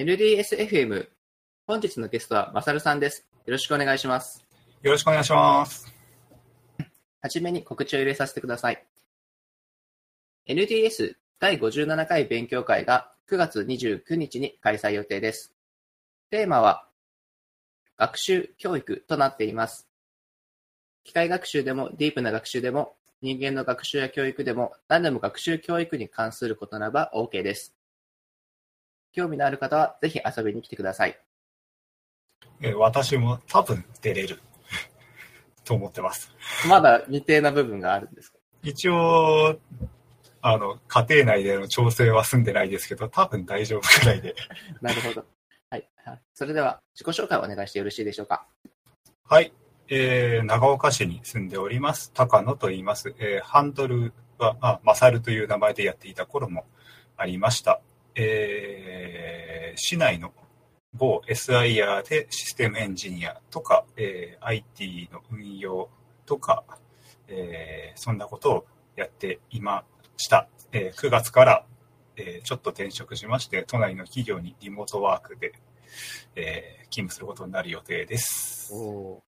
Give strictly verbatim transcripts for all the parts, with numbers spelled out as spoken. エヌディーエスエフエム 本日のゲストはマサルさんです。よろしくお願いします。よろしくお願いします。はじめに告知を入れさせてください。 エヌディーエス だいごじゅうななかい勉強会がくがつにじゅうくにちに開催予定です。テーマは学習教育となっています。機械学習でもディープな学習でも人間の学習や教育でも何でも学習教育に関することならば OK です。興味のある方はぜひ遊びに来てください。私も多分出れると思ってます。まだ未定な部分があるんですか？一応あの家庭内での調整は済んでないですけど、多分大丈夫くらいでなるほど、はい、それでは自己紹介をお願いしてよろしいでしょうか？はい、えー、長岡市に住んでおります。高野と言います、えー、ハンドルは、あ、マサルという名前でやっていた頃もありました。えー、市内の某 エスアイアール でシステムエンジニアとか、えー、アイティー の運用とか、えー、そんなことをやっていました。えー、くがつから、えー、ちょっと転職しまして、都内の企業にリモートワークで、えー、勤務することになる予定です。お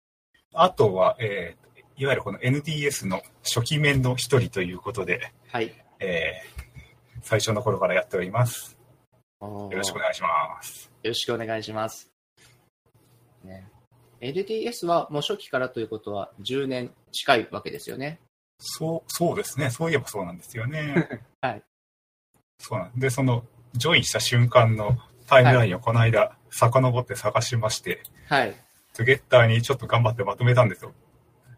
ー。あとは、えー、いわゆるこの エヌディーエス の初期面の一人ということで、はい、えー、最初の頃からやっております。よろしくお願いします。よろしくお願いします。ね、エヌディーエス はもう初期からということはじゅうねん近いわけですよね。そう、そうですね。そういえばそうなんですよね。はい。そうなんで、そのジョインした瞬間のタイムラインをこの間、はい、遡って探しまして、はい。Togetterにちょっと頑張ってまとめたんですよ。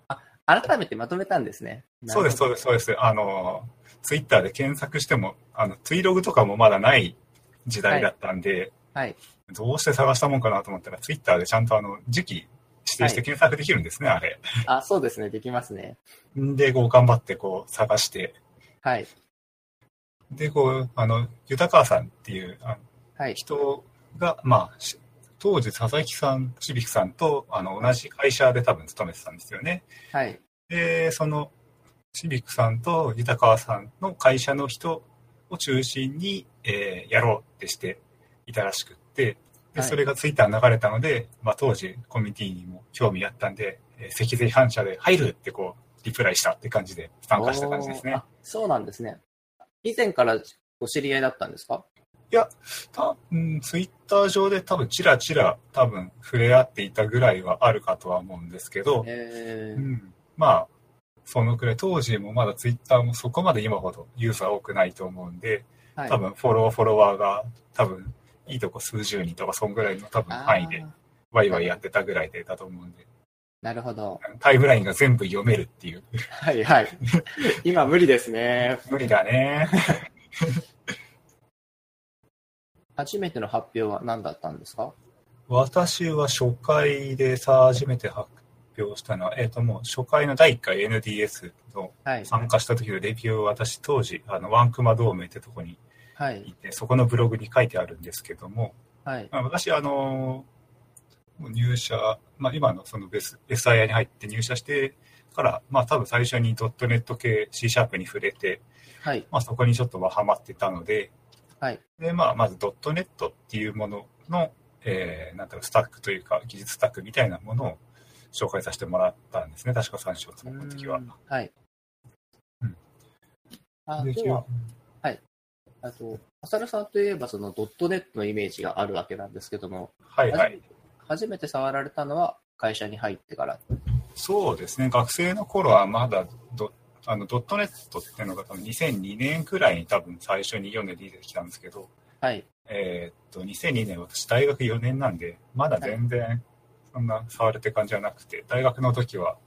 あ、改めてまとめたんですね。そうです、そうです、そうです。あの、Twitter で検索しても、あの、Twilog とかもまだない時代だったんで、はいはい、どうして探したもんかなと思ったら、ツイッターでちゃんとあの時期指定して検索できるんですね、はい、あれ。あ、そうですね、できますね。で、こう頑張ってこう探して、はい。で、こうあの豊川さんっていうあの、はい、人がまあ当時佐々木さん、シビクさんとあの同じ会社で多分勤めてたんですよね。はい。で、そのシビクさんと豊川さんの会社の人を中心に、えー、やろうってしていたらしくって、でそれがツイッターに流れたので、はい、まあ、当時コミュニティにも興味あったんで、えー、脊髄反射で入るってこうリプライしたって感じで参加した感じですね。あ、そうなんですね。以前からお知り合いだったんですか？いや、た、うん、ツイッター上で多分ちらちら多分触れ合っていたぐらいはあるかとは思うんですけど、えーうん、まあそのくらい当時もまだツイッターもそこまで今ほどユーザー多くないと思うんで、はい、多分フォローフォロワーが多分いいとこ数十人とかそんぐらいの多分範囲でワイワイやってたぐらいでだと思うんで、なるほど、タイムラインが全部読めるっていう、はいはい、今無理ですね。無理だね。初めての発表は何だったんですか？私は初回でさ初めて発表発表したのは、えー、ともう初回のだいいっかい エヌディーエス の参加した時のレビューを私当時あのワンクマ同盟ってとこにいて、はい、そこのブログに書いてあるんですけども、はい、まあ、私あの入社、まあ、今のその エスアイアール に入って入社してから、まあ、多分最初に ドットネット 系 C# に触れて、はい、まあ、そこにちょっとはハマってたので、はい、で、まあ、まず ドットネット っていうものの、えー、なんていうスタックというか技術スタックみたいなものを紹介させてもらったんですね。確かさん章の時は。はい。うん。あ、では、はい。あと、浅野さんといえば、そのドットネットのイメージがあるわけなんですけども、はいはい。初めて触られたのは会社に入ってから。そうですね。学生の頃はまだド、あのドットネットっていうのが多分にせんにねんくらいに多分最初に読んで出てきたんですけど、はい。えー、っと、にせんにねん、私大学よねんなんで、まだ全然、はい、そんな触れて感じはなくて、大学の時は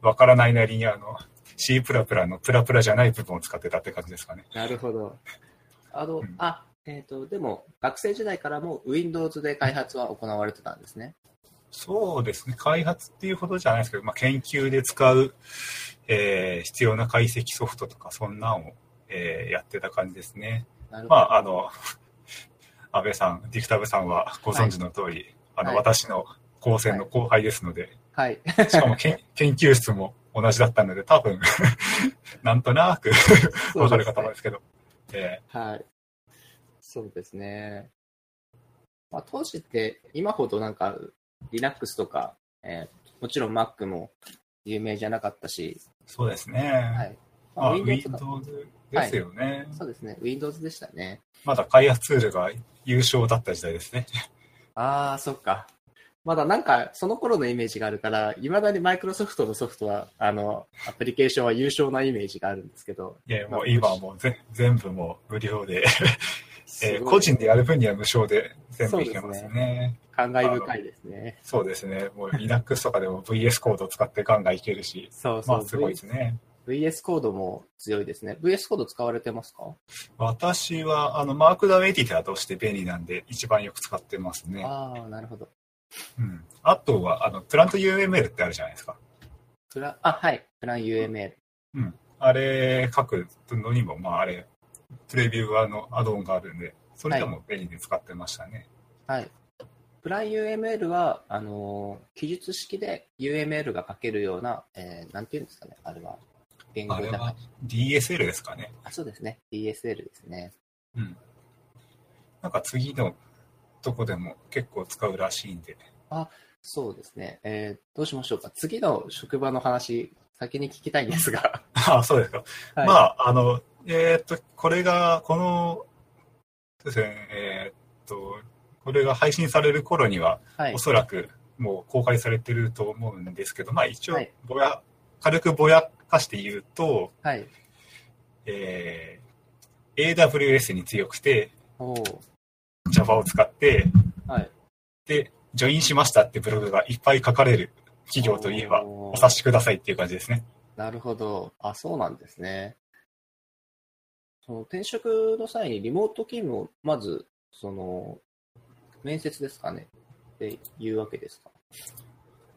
わからないなりにあの C プラプラのプラプラじゃない部分を使ってたって感じですかね。なるほど。あの、うん、あ、えーと、でも学生時代からも Windows で開発は行われてたんですね。そうですね。開発っていうほどじゃないですけど、まあ、研究で使う、えー、必要な解析ソフトとかそんなんを、えー、やってた感じですね。なるほど。まああの安倍さん、ディクタブさんはご存知の通り、はい、あの、はい、私の高専の後輩ですので、はいはい、しかも研究室も同じだったので多分なんとなく分かる方もですけど、そうですね、えーはい、そうですね。まあ、当時って今ほどなんか Linux とか、えー、もちろん Mac も有名じゃなかったし。そうですね。はい。まあ、あ Windows, Windows ですよね、はい。そうですね。Windows でしたね。まだ開発ツールが優勝だった時代ですね。ああ、そっか。まだなんかその頃のイメージがあるから、いまだにマイクロソフトのソフトは、あの、アプリケーションは優勝なイメージがあるんですけど。いや、もう今はもうぜ全部もう無料で、えー、個人でやる分には無償で全部いけますね。感慨深いですね。そうですね。もう Linux とかでも ブイエス コードを使ってガンガンいけるし、そうそう、まあすごいですね。ブイエス コードも強いですね。ブイエス コード使われてますか？私はあのマークダウンエディターとして便利なんで一番よく使ってますね。ああ、なるほど。うん、あとはあのプラント ユーエムエル ってあるじゃないですか。プラあはいプラン ユーエムエル、うん、あれ書くのにも、まあ、あれプレビューのアドオンがあるんで、それでも便利で使ってましたね。はい、はい、プラン ユーエムエル はあの記述式で ユーエムエル が書けるような、えー、なんていうんですかね、あれは言語だから、あれは ディーエスエル ですかね。あ、そうですね、 ディーエスエル ですね。うん、なんか次のどこでも結構使うらしいんで。あ、そうですね、えー、どうしましょうか。次の職場の話先に聞きたいんですが。あ、そうですか、はい、まああのえー、っとこれがこのですね、えー、っとこれが配信される頃には、はい、おそらくもう公開されてると思うんですけど、まあ一応ぼや、はい、軽くぼやかして言うと、はい、えー、エーダブリューエス に強くて、おーJava を使って、はい、でジョインしましたってブログがいっぱい書かれる企業といえば お, お察しくださいっていう感じですね。なるほど。あ、そうなんですね。その転職の際にリモート勤務をまずその面接ですかねっていうわけですか。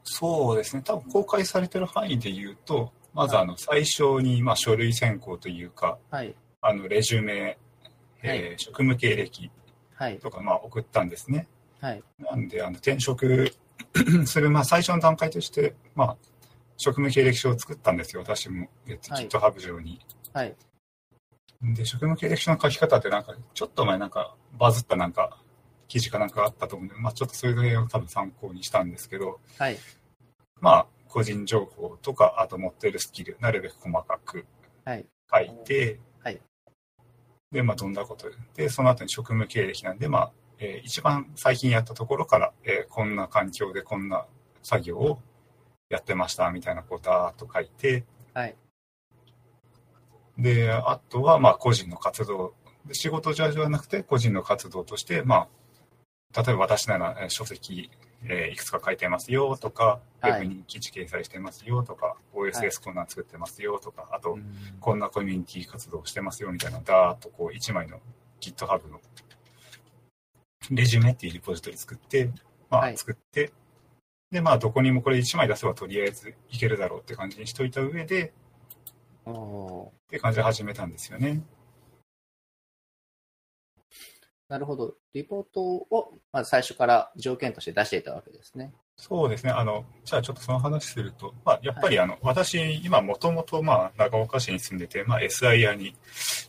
そうですね、多分公開されてる範囲で言うと、まずあの最初にまあ書類選考というか、はい、あのレジュメ、えーはい、職務経歴とかまあ送ったんですね、はい、なんであの転職するまあ最初の段階として、まあ、職務経歴書を作ったんですよ、私も、はい、GitHub 上に、はい、で職務経歴書の書き方ってなんかちょっと前なんかバズったなんか記事かなんかあったと思うので、まあ、ちょっとそれを多分参考にしたんですけど、はい、まあ個人情報とかあと持ってるスキルなるべく細かく書いて、はいで、まあ、どんなことで、その後に職務経歴なんで、まあ、えー、一番最近やったところから、えー、こんな環境でこんな作業をやってました、みたいなことをだーっと書いて、はい。で、あとは、まあ、個人の活動、仕事上じゃなくて、個人の活動として、まあ、例えば私なら、えー、書籍、えー、いくつか書いてますよとか、はい、ウェブに記事掲載してますよとか、はい、オーエスエス こんなの作ってますよとか、あと、こんなコミュニティ活動してますよみたいな、だーっとこういちまいの GitHub のレジュメっていうリポジトリ作って、まあ作って、はい、で、まあどこにもこれいちまい出せばとりあえずいけるだろうって感じにしといた上で、おって感じで始めたんですよね。なるほど。リポートをまず最初から条件として出していたわけですね。そうですね。あのじゃあちょっとその話すると、まあ、やっぱりあの、はい、私今もともと長岡市に住んでて、まあ、エスアイイー に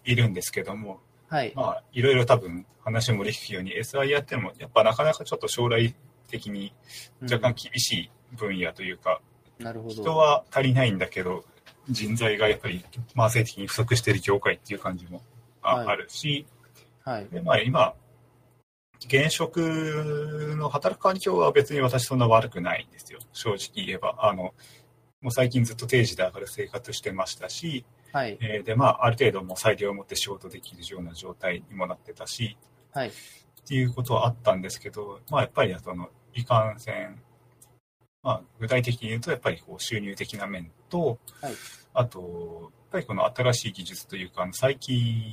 いるんですけども、はいまあ、いろいろ多分話もできるように エスアイイー ってもやっぱなかなかちょっと将来的に若干厳しい分野というか、うん、なるほど。人は足りないんだけど人材がやっぱり慢性的に不足している業界っていう感じも あ,、はい、あるし、はいでまあ、今現職の働く環境は別に私そんな悪くないんですよ、正直言えば。あのもう最近ずっと定時で上がる生活してましたし、はいえーでまあ、ある程度もう裁量を持って仕事できるような状態にもなってたし、はい、っていうことはあったんですけど、まあ、やっぱりそのいかんせん、まあ、具体的に言うとやっぱりこう収入的な面と、はい、あとやっぱりこの新しい技術というか最近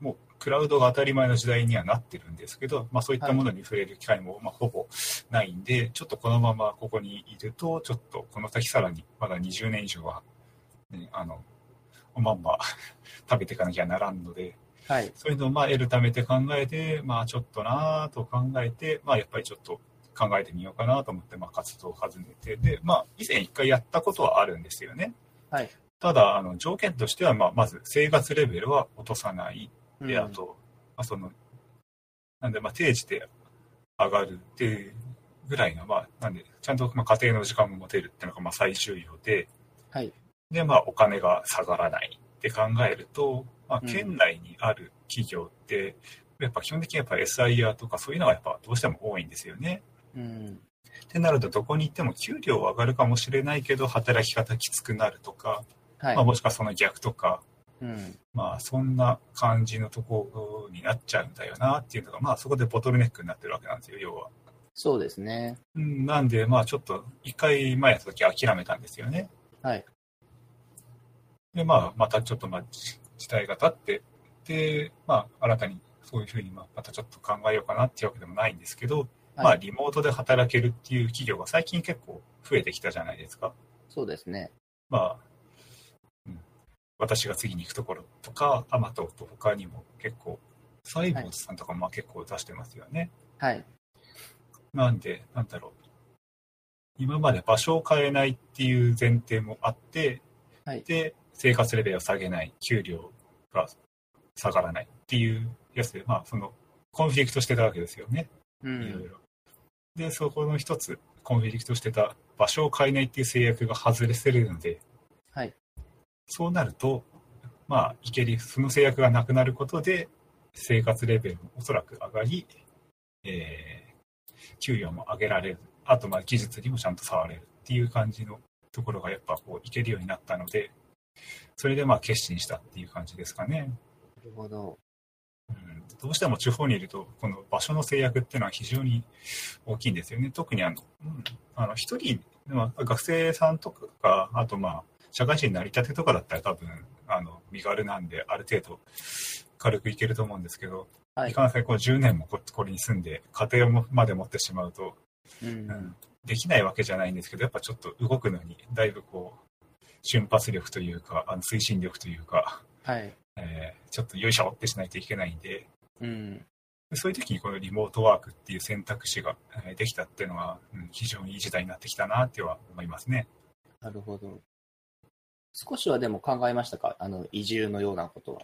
もうクラウドが当たり前の時代にはなってるんですけど、まあ、そういったものに触れる機会もまあほぼないんで、はい、ちょっとこのままここにいるとちょっとこの先さらにまだにじゅうねん以上は、ね、あのおまんま食べていかなきゃならんので、はい、そういうのをまあ得るためて考えて、まあ、ちょっとなと考えて、まあ、やっぱりちょっと考えてみようかなと思ってまあ活動を始めて、で、まあ、以前一回やったことはあるんですよね、はい、ただあの条件としてはまあまず生活レベルは落とさないで、あと、まあ、そのなんでまあ定時で上がるっていうぐらいの、まあ、なんでちゃんとまあ家庭の時間も持てるっていうのがまあ最終要で、はい、でまあお金が下がらないって考えると、まあ、県内にある企業って、うん、やっぱ基本的にやっぱ エスアイイー とかそういうのがやっぱどうしても多いんですよね。うん、ってなるとどこに行っても給料は上がるかもしれないけど働き方きつくなるとか、はい、まあ、もしくはその逆とか、うん、まあそんな感じのところになっちゃうんだよなっていうのが、まあそこでボトルネックになってるわけなんですよ、要は。そうですね。なんでまあちょっと一回前やった時諦めたんですよね。はい。でまあまたちょっとまあ時代が経ってでまあ新たにそういうふうにまたちょっと考えようかなっていうわけでもないんですけど、はい、まあリモートで働けるっていう企業が最近結構増えてきたじゃないですか。そうですね。まあ。私が次に行くところとかアマトと他にも結構サイボーズさんとかもまあ結構出してますよね。はい。なんでなんだろう、今まで場所を変えないっていう前提もあって、はい、で生活レベルを下げない、給料が下がらないっていうやつで、まあそのコンフリクトしてたわけですよね、うん、いろいろで、そこの一つコンフリクトしてた場所を変えないっていう制約が外れてるので、はい、そうなると、まあ、いけりその制約がなくなることで生活レベルもおそらく上がり、えー、給与も上げられる、あとまあ技術にもちゃんと触れるっていう感じのところがやっぱこういけるようになったので、それでまあ決心したっていう感じですかね。なるほど、うん、どうしても地方にいるとこの場所の制約っていうのは非常に大きいんですよね。特にあの、うん、あの一人、まあ、学生さんとか、あとまあ社会人になりたてとかだったら多分あの身軽なんである程度軽くいけると思うんですけど、はい、いかんせんこうじゅうねんも こ, これに住んで家庭まで持ってしまうと、うんうん、できないわけじゃないんですけど、やっぱちょっと動くのにだいぶこう瞬発力というか、あの推進力というか、はい、えー、ちょっとよいしょってしないといけないんで、うん、そういう時にこのリモートワークっていう選択肢ができたっていうのは、うん、非常にいい時代になってきたなっては思いますね。なるほど。少しはでも考えましたか、あの移住のようなことは。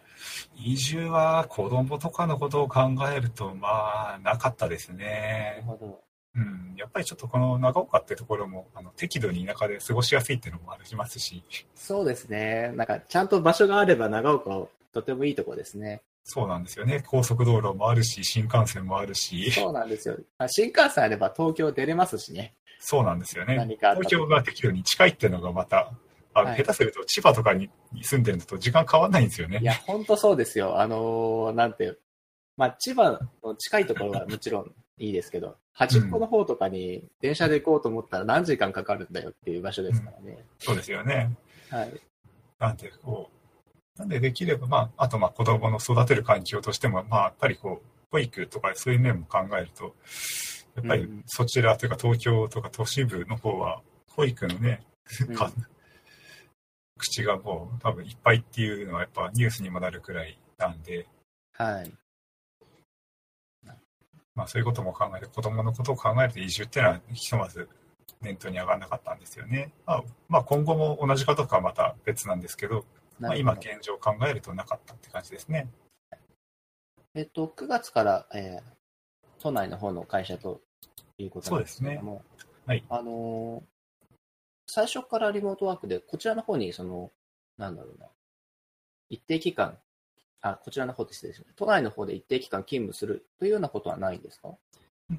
移住は子供とかのことを考えるとまあなかったですね。なるほど、うん、やっぱりちょっとこの長岡ってところもあの適度に田舎で過ごしやすいっていうのもありますし。そうですね。なんかちゃんと場所があれば長岡はとてもいいところですね。そうなんですよね。高速道路もあるし新幹線もあるし。そうなんですよ。新幹線あれば東京出れますしね。そうなんですよね。東京が適度に近いっていうのがまたあの、はい、下手すると千葉とかに住んでるのと時間変わんないんですよね。いや本当そうですよ。あのー、なんて、まあ、千葉の近いところはもちろんいいですけど端っこの方とかに電車で行こうと思ったら何時間かかるんだよっていう場所ですからね、うん、そうですよね、はい、なんでこうなんでできれば、まあ、あとまあ子供の育てる環境としても、まあ、やっぱりこう保育とかそういう面も考えるとやっぱりそちらというか東京とか都市部の方は保育のね、うん口がもう多分いっぱいっていうのはやっぱニュースにもなるくらいなんで、はい、まあそういうことも考えて子供のことを考えると移住っていうのはひとまず念頭に上がらなかったんですよね。まあ、まあ、今後も同じかとかはまた別なんですけど、まあ、今現状考えるとなかったって感じですね。えっとくがつから、えー、都内の方の会社ということなんですけども、そうですね、はい、あのー最初からリモートワークでこちらの方にそのなんだろうな一定期間あこちらの方で失礼します都内の方で一定期間勤務するというようなことはないんですか？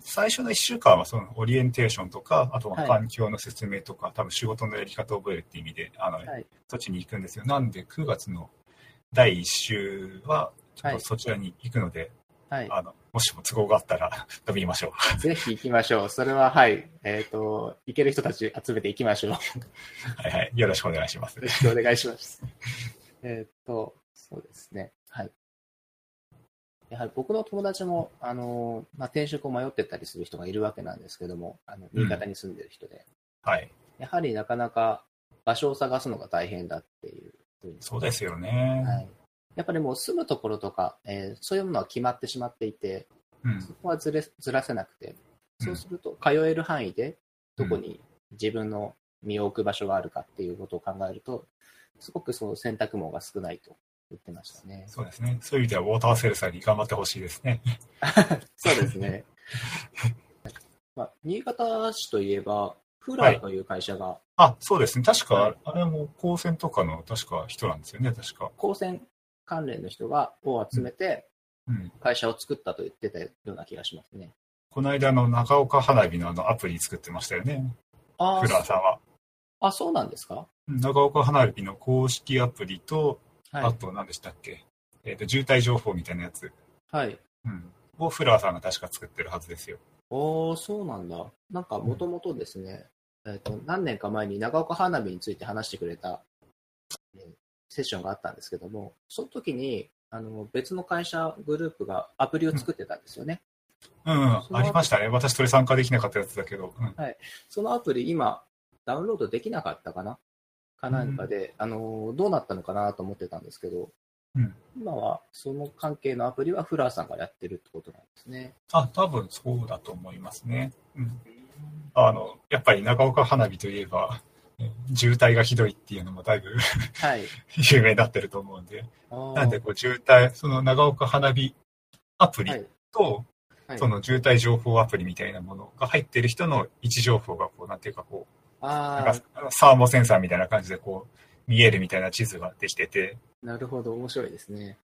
最初のいっしゅうかんはそのオリエンテーションとかあとは環境の説明とか、はい、多分仕事のやり方を覚えるっていう意味であの、はい、そっちに行くんですよ。なんでくがつのだいいっ週はちょっとそちらに行くので、はい、あのもしも都合があったら飛びましょう。ぜひ行きましょう。それははい、えっと行ける人たち集めて行きましょう。はいはい、よろしくお願いします。よろしくお願いします。えっとそうですね、はい。やはり僕の友達もあのまあ転職を迷ってたりする人がいるわけなんですけども、あの新潟に住んでる人で、うん、はい。やはりなかなか場所を探すのが大変だっていうふうに。そうですよね。はい。やっぱりもう住むところとか、えー、そういうものは決まってしまっていて、うん、そこはずれ、ずらせなくて、そうすると通える範囲でどこに自分の身を置く場所があるかっていうことを考えるとすごくその選択網が少ないと言ってましたね。そうですね。そういう意味ではウォーターセルさんに頑張ってほしいですね。そうですね。まあ、新潟市といえば、フラーという会社が、はい、あ、そうですね、確か、はい、あれも高専とかの確か人なんですよね、確か。高専関連の人がを集めて、会社を作ったと言ってたような気がしますね。うんうん、この間の長岡花火のあのアプリ作ってましたよね、あフラーさんは。あ、そうなんですか。長岡花火の公式アプリと、はい、あと何でしたっけ、えーと、渋滞情報みたいなやつ、はい、うん、をフラーさんが確か作ってるはずですよ。おー、そうなんだ。なんかもともとですね、うん、えーと、何年か前に長岡花火について話してくれた、えー、セッションがあったんですけども、その時にあの別の会社グループがアプリを作ってたんですよね。うん、うん、ありましたね。私それ参加できなかったやつだけど、うん、はい、そのアプリ今ダウンロードできなかったかなかなんかで、うん、あのどうなったのかなと思ってたんですけど、うん、今はその関係のアプリはフラーさんがやってるってことなんですね。あ、多分そうだと思いますね、うん、あのやっぱり長岡花火といえば渋滞がひどいっていうのもだいぶ、はい、有名になってると思うんで、なんでこう渋滞、その長岡花火アプリと、はいはい、その渋滞情報アプリみたいなものが入ってる人の位置情報がこうなんていうかこう、あ、なんかサーモセンサーみたいな感じでこう見えるみたいな地図ができてて、なるほど、面白いですね。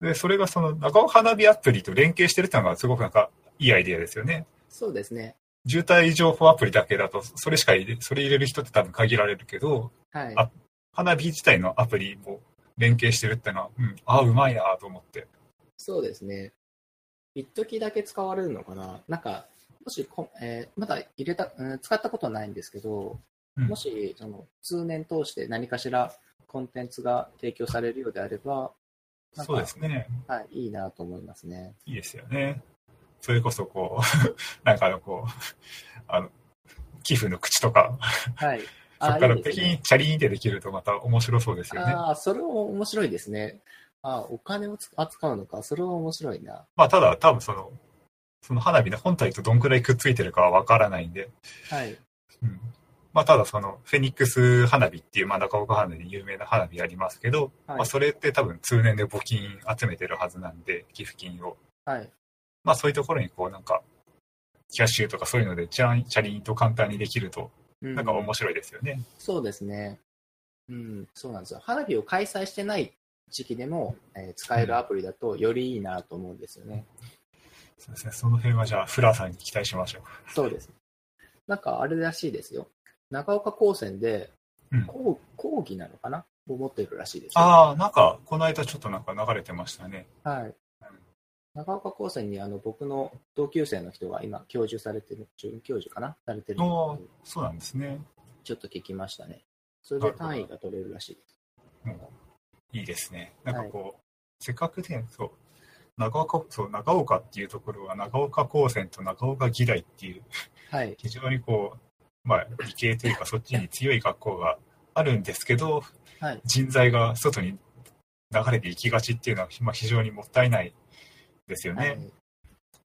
でそれがその長尾花火アプリと連携してるってのがすごくなんかいいアイデアですよね。そうですね。渋滞情報アプリだけだとそれしか入れそれ入れる人って多分限られるけど、はい、あ、花火自体のアプリも連携してるってのは、うん、ああうまいなと思って。そうですね。一時だけ使われるのかな。なんかもし、えー、まだ入れた、うん、使ったことはないんですけど、うん、もしその通年通して何かしらコンテンツが提供されるようであれば、なんかそうですね、はい、いいなと思いますね。いいですよね。それこそこうなんかあのこうあの寄付の口とか、はい、そこからペキン、いいですね、チャリーンってできるとまた面白そうですよね。あ、それも面白いですね。あ、お金を扱うのか、それは面白いな。まあただ多分そのその花火の本体とどんくらいくっついてるかはわからないんで、はい、うん、まあ、ただそのフェニックス花火っていう、まあ、中岡花火で有名な花火ありますけど、はい、まあ、それって多分通年で募金集めてるはずなんで、寄付金を、はい、まあ、そういうところにこうなんかキャッシュとかそういうのでチャリンと簡単にできるとなんか面白いですよね、うん、そうですね、うん、そうなんですよ。花火を開催してない時期でも、えー、使えるアプリだとよりいいなと思うんですよね、うん、そうですね。その辺はじゃあフラーさんに期待しましょう。そうです。なんかあれらしいですよ。長岡高専で、うん、講義なのかなを持っているらしいです。ああ、なんかこの間ちょっとなんか流れてましたね。はい。うん、長岡高専にあの僕の同級生の人が今教授されてる、准教授かなされてる。ああ、そうなんですね。ちょっと聞きましたね。それで単位が取れるらしいです。うん、いいですね。なんかこう、はい、せっかくで、そう。長岡、そう、長岡っていうところは長岡高専と長岡技大っていう、はい、非常にこう、まあ、理系というかそっちに強い学校があるんですけど、はい、人材が外に流れていきがちっていうのは、まあ、非常にもったいないですよね、はい、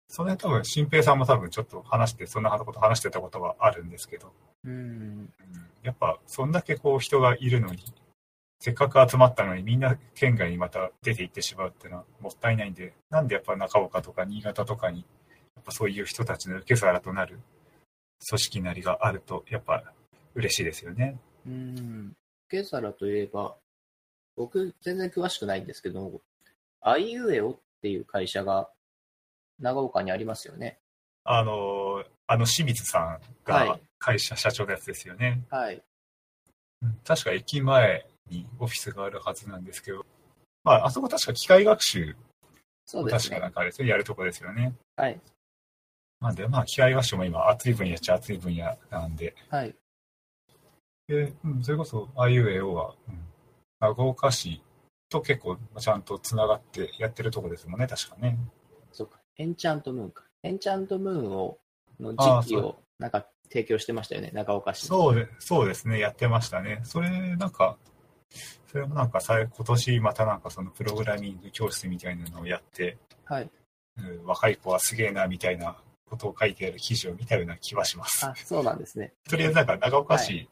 その辺多分新平さんも多分ちょっと話してそんなこと話してたことはあるんですけど、うん、うん、やっぱそんだけこう人がいるのにせっかく集まったのにみんな県外にまた出て行ってしまうっていうのはもったいないんで、なんでやっぱ中岡とか新潟とかにやっぱそういう人たちの受け皿となる組織なりがあるとやっぱ嬉しいですよね。うん、受け皿といえば僕全然詳しくないんですけど、あいうえおっていう会社が長岡にありますよね。あのあの清水さんが会社、はい、社長のやつですよね。はい、確か駅前にオフィスがあるはずなんですけど、まあ、あそこ確か機械学習を確かなんかあれですね、やるとこですよね。はい。なんでまあ機械学習も今熱い分野っちゃ熱い分野なんで。はい。で、うん、それこそ アイユーエーオー は、うん、長岡市と結構ちゃんとつながってやってるとこですもんね、確かね。そうか。エンチャントムーンか。エンチャントムーンをの時期をなんか提供してましたよね、長岡市。そうで、そうですね、やってましたね。それなんか。それもなんか今年またなんかそのプログラミング教室みたいなのをやって、はい、うん、若い子はすげえなみたいなことを書いてある記事を見たような気はします。あ、そうなんですね。とりあえずなんか長岡市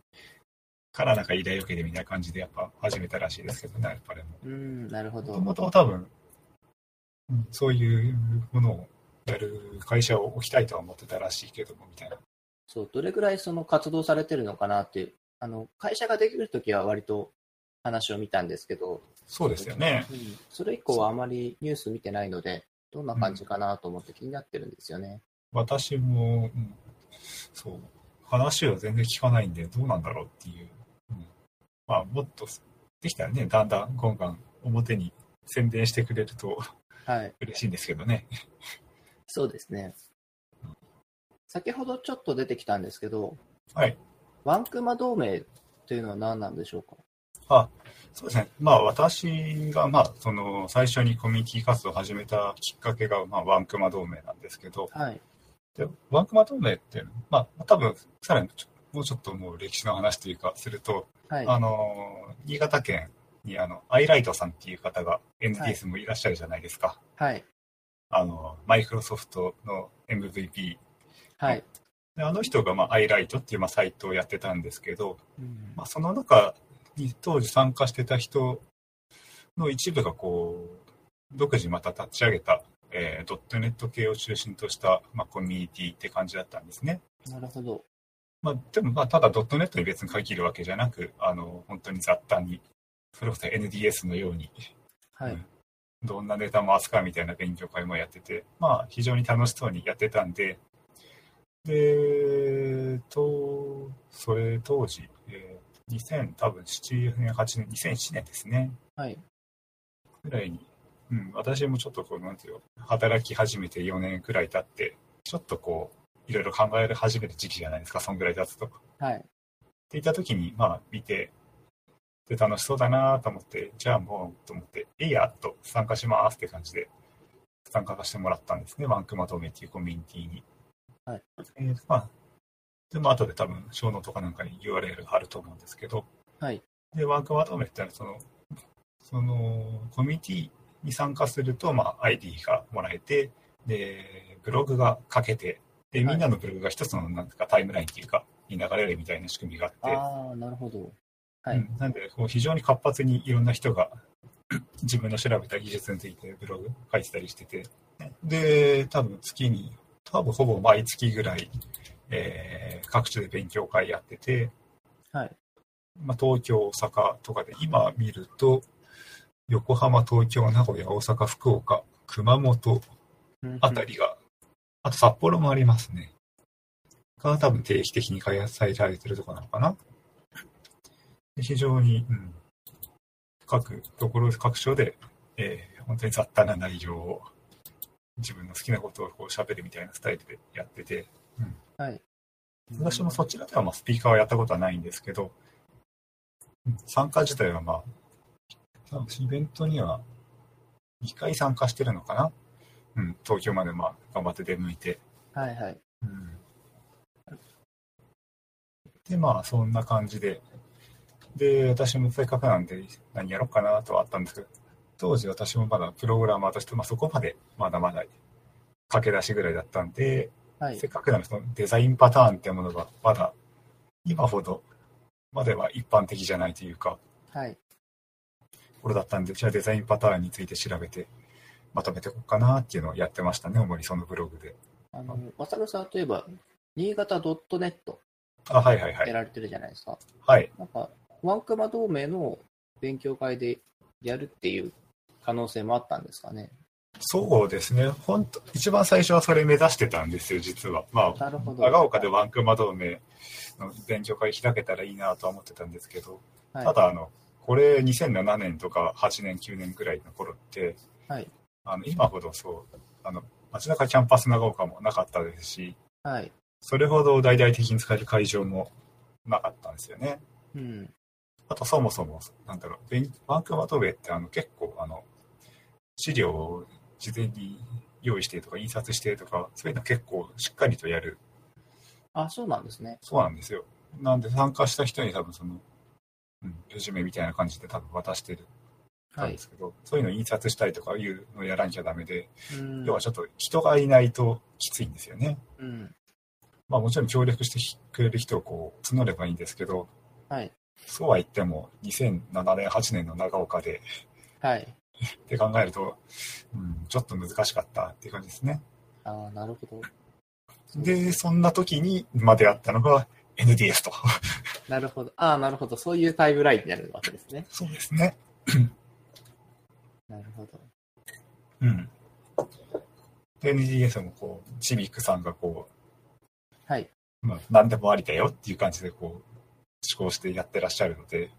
からなんか依頼を受けてみたいな感じでやっぱ始めたらしいですけどね、やっぱりも。うん、なるほど。もともと多分そういうものをってる会社を置きたいとは思ってたらしいけどもみたいな。そう、どれぐらいその活動されてるのかなっていう、あの会社ができるときは割と話を見たんですけど、そうですよね、うん、それ以降はあまりニュース見てないのでどんな感じかなと思って気になってるんですよね、うん、私も、うん、そう話は全然聞かないんでどうなんだろうっていう、うん、まあもっとできたらね、だんだんガンガン表に宣伝してくれると、はい、嬉しいんですけどね。そうですね、うん、先ほどちょっと出てきたんですけど、はい、ワンクマ同盟というのは何なんでしょうか。あ、そうですね、まあ、私が、まあ、その最初にコミュニティ活動を始めたきっかけが、まあ、ワンクマ同盟なんですけど、はい、でワンクマ同盟っていうのは、まあ、多分さらにもうちょっともう歴史の話というかすると、はい、あの新潟県にあのアイライトさんっていう方が エヌディーエス もいらっしゃるじゃないですか、はい、あのマイクロソフトの エムブイピー、はい、であの人が、まあ、アイライトっていう、まあ、サイトをやってたんですけど、うん、まあ、その中に当時参加してた人の一部がこう独自また立ち上げた、えー、.ネット 系を中心とした、まあ、コミュニティって感じだったんですね。なるほど、まあ、でもまあただ .ネット に別に限るわけじゃなく、あの本当に雑多にそれこそ エヌディーエス のように、はい、うん、どんなネタも扱うみたいな勉強会もやってて、まあ、非常に楽しそうにやってたんで、でとそれ当時、えーにせんななねん、はちねん、にせんななねんですね。はい。ぐらいに、うん、私もちょっとこうなんていう働き始めてよねんくらい経って、ちょっとこういろいろ考え始める時期じゃないですか。そんぐらい経つと。はい。っていった時にまあ見て、で楽しそうだなと思って、じゃあもうと思って、いいやっと参加しますって感じで参加してもらったんですね。ワンクマ同盟っていうコミュニティに。はい。えー、まあ。でも後で多分小ノートかなんかに ユーアールエル あると思うんですけど、はい、でワークマ同盟ってそのそのコミュニティに参加すると、まあ、アイディー がもらえて、でブログが書けて、でみんなのブログが一つのなんかタイムラインっていうかに流れるみたいな仕組みがあって、ああなるほど、はい、うん、なんでこう非常に活発にいろんな人が自分の調べた技術についてブログ書いてたりしてて、で多分月に多分ほぼ毎月ぐらいえー、各地で勉強会やってて、はい、まあ、東京、大阪とかで今見ると横浜、東京、名古屋、大阪、福岡、熊本あたりが、うん、あと札幌もありますねが多分定期的に開発されてるとこなのかな。で非常に、うん、各ところ各所で、えー、本当に雑多な内容を自分の好きなことをこう喋るみたいなスタイルでやってて、うん、はい、私もそちらではまあスピーカーをやったことはないんですけど、参加自体はまあイベントにはいっかい参加してるのかな、うん、東京までまあ頑張って出向いて、はいはい、うん、でまあそんな感じで、で私もせっかくなんで何やろうかなとはあったんですけど、当時私もまだプログラマーとして、まあ、そこまでまだまだ駆け出しぐらいだったんで、はい、せっかくなのでそのデザインパターンっていうものがまだ今ほどまでは一般的じゃないというか、はい、これだったんで、じゃあデザインパターンについて調べてまとめていこうかなっていうのをやってましたね、主にそのブログで。あのまさるさんといえば新潟 .ネット あ、はいはいはい、やられてるじゃないですか。はい。なんかワンクマ同盟の勉強会でやるっていう可能性もあったんですかね。そうですね、本当一番最初はそれ目指してたんですよ実は、まあ、長岡でワンクマ同盟の勉強会開けたらいいなとは思ってたんですけど、はい、ただあのこれにせんななねんとかはちねんきゅうねんぐらいの頃って、はい、あの今ほどそうあの街中キャンパス長岡もなかったですし、はい、それほど大々的に使える会場もなかったんですよね、うん、あとそもそもなんだろうワンクマ同盟ってあの結構あの資料を事前に用意してとか印刷してとかそういうの結構しっかりとやる。あ、そうなんですね。そうなんですよ。なんで参加した人に多分その、うん、レジュメみたいな感じで多分渡してるんですけど、はい、そういうの印刷したりとかいうのをやらなきゃダメで、うん、要はちょっと人がいないときついんですよね、うん、まあ、もちろん協力してくれる人をこう募ればいいんですけど、はい、そうは言ってもにせんななねんはちねんの長岡で、はいって考えると、うん、ちょっと難しかったっていう感じですね。ああ、なるほど。で、そんな時にまであったのが エヌディーエス と。なるほど。ああ、なるほど。そういうタイムラインになるわけですね。そうですね。なるほど。うん。で、エヌディーエス もこう、ちびくさんがこう、はい。まあ、何でもありだよっていう感じでこう、試行してやってらっしゃるので、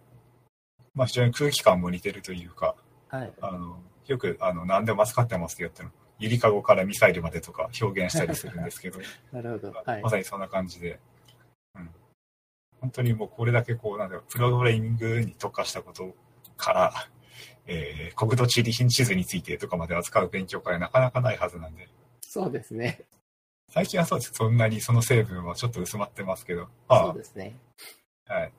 まあ、非常に空気感も似てるというか、はい、あのよくあの何でも扱ってますよっていうの、ゆりかごからミサイルまでとか表現したりするんですけど、なるほど、はい、まさにそんな感じで、うん、本当にもうこれだけこうなんだろうプログラミングに特化したことから、えー、国土地理院地図についてとかまで扱う勉強会はなかなかないはずなんで、そうですね。最近はそうです。そんなにその成分はちょっと薄まってますけど、ああ、そうですね。はい。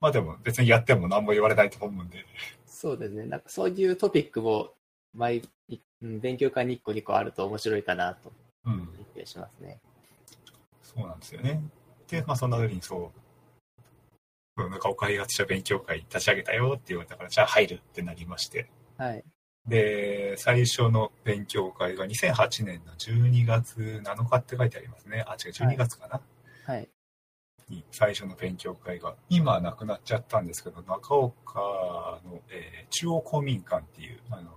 まあでも別にやっても何も言われないと思うんで。そうですね。なんかそういうトピックも毎勉強会にいっこにこあると面白いかなと思ってしますね、うん。そうなんですよね。で、まあそんな時にそう、文化を開発者勉強会立ち上げたよって言われたから、じゃあ入るってなりまして。はい。で、最初の勉強会がにせんはちねんのじゅうにがつなのかって書いてありますね。あ、違う、じゅうにがつかな。はい。はい、最初の勉強会が今はなくなっちゃったんですけど、中岡の、えー、中央公民館っていうあの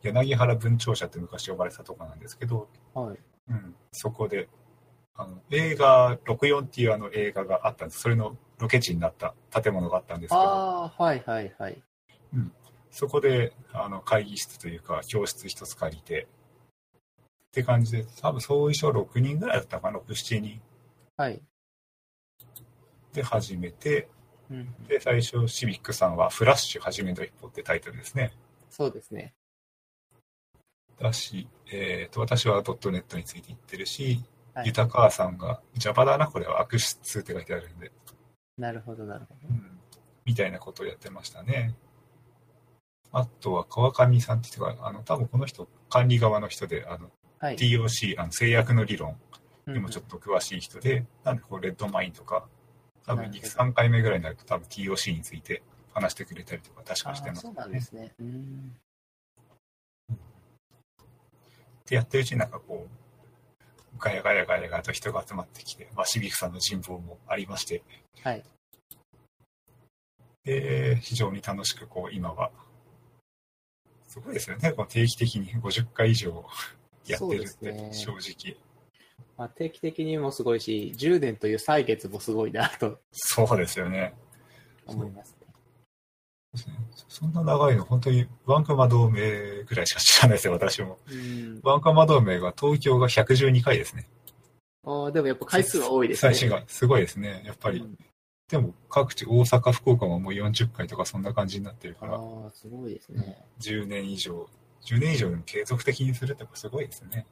柳原文庁舎って昔呼ばれたとこなんですけど、はい、うん、そこであの映画ろくじゅうよんっていうあの映画があったんです。それのロケ地になった建物があったんですけど、あ、はいはいはい、うん、そこであの会議室というか教室一つ借りてって感じで、多分総一緒ろくにんぐらいだったかな、ろく、しちにん、はいで始めて、うん、で最初シビックさんはフラッシュ始めの一歩ってタイトルですね。そうですね。だし、えー、と私は ドットネット について言ってるし、はい、豊川さんが Java だなこれは悪質って書いてあるんで、なるほどなるほど、うん、みたいなことをやってましたね。あとは川上さんっていうか、あの多分この人管理側の人で、あの、はい、ティーオーシー あの制約の理論にもちょっと詳しい人で、うんうん、なんでこうレッドマインとか多分に、さんかいめぐらいになると多分 ティーオーシー について話してくれたりとか確かしてますね。そうなんですね。うん。でやってるうちになんかこうガヤガヤガヤガヤと人が集まってきて、まあシビクさんの人望もありまして、はい。で非常に楽しくこう今はすごいですよね。こう定期的にごじゅっかい以上やってるって、ね、正直。まあ、定期的にもすごいし、じゅうねんという歳月もすごいなと。そうですよね。思いますね。そうですね。そんな長いの、本当にワンカマ同盟ぐらいしか知らないですよ、私も。うん、ワンカマ同盟が東京がひゃくじゅうにかいですね。あ、でもやっぱ回数は多いですね。最新がすごいですね、やっぱり。うん、でも各地、大阪、福岡ももうよんじゅっかいとかそんな感じになってるから。ああ、すごいですね。じゅうねん以上、じゅうねん以上でも継続的にするってすごいですね。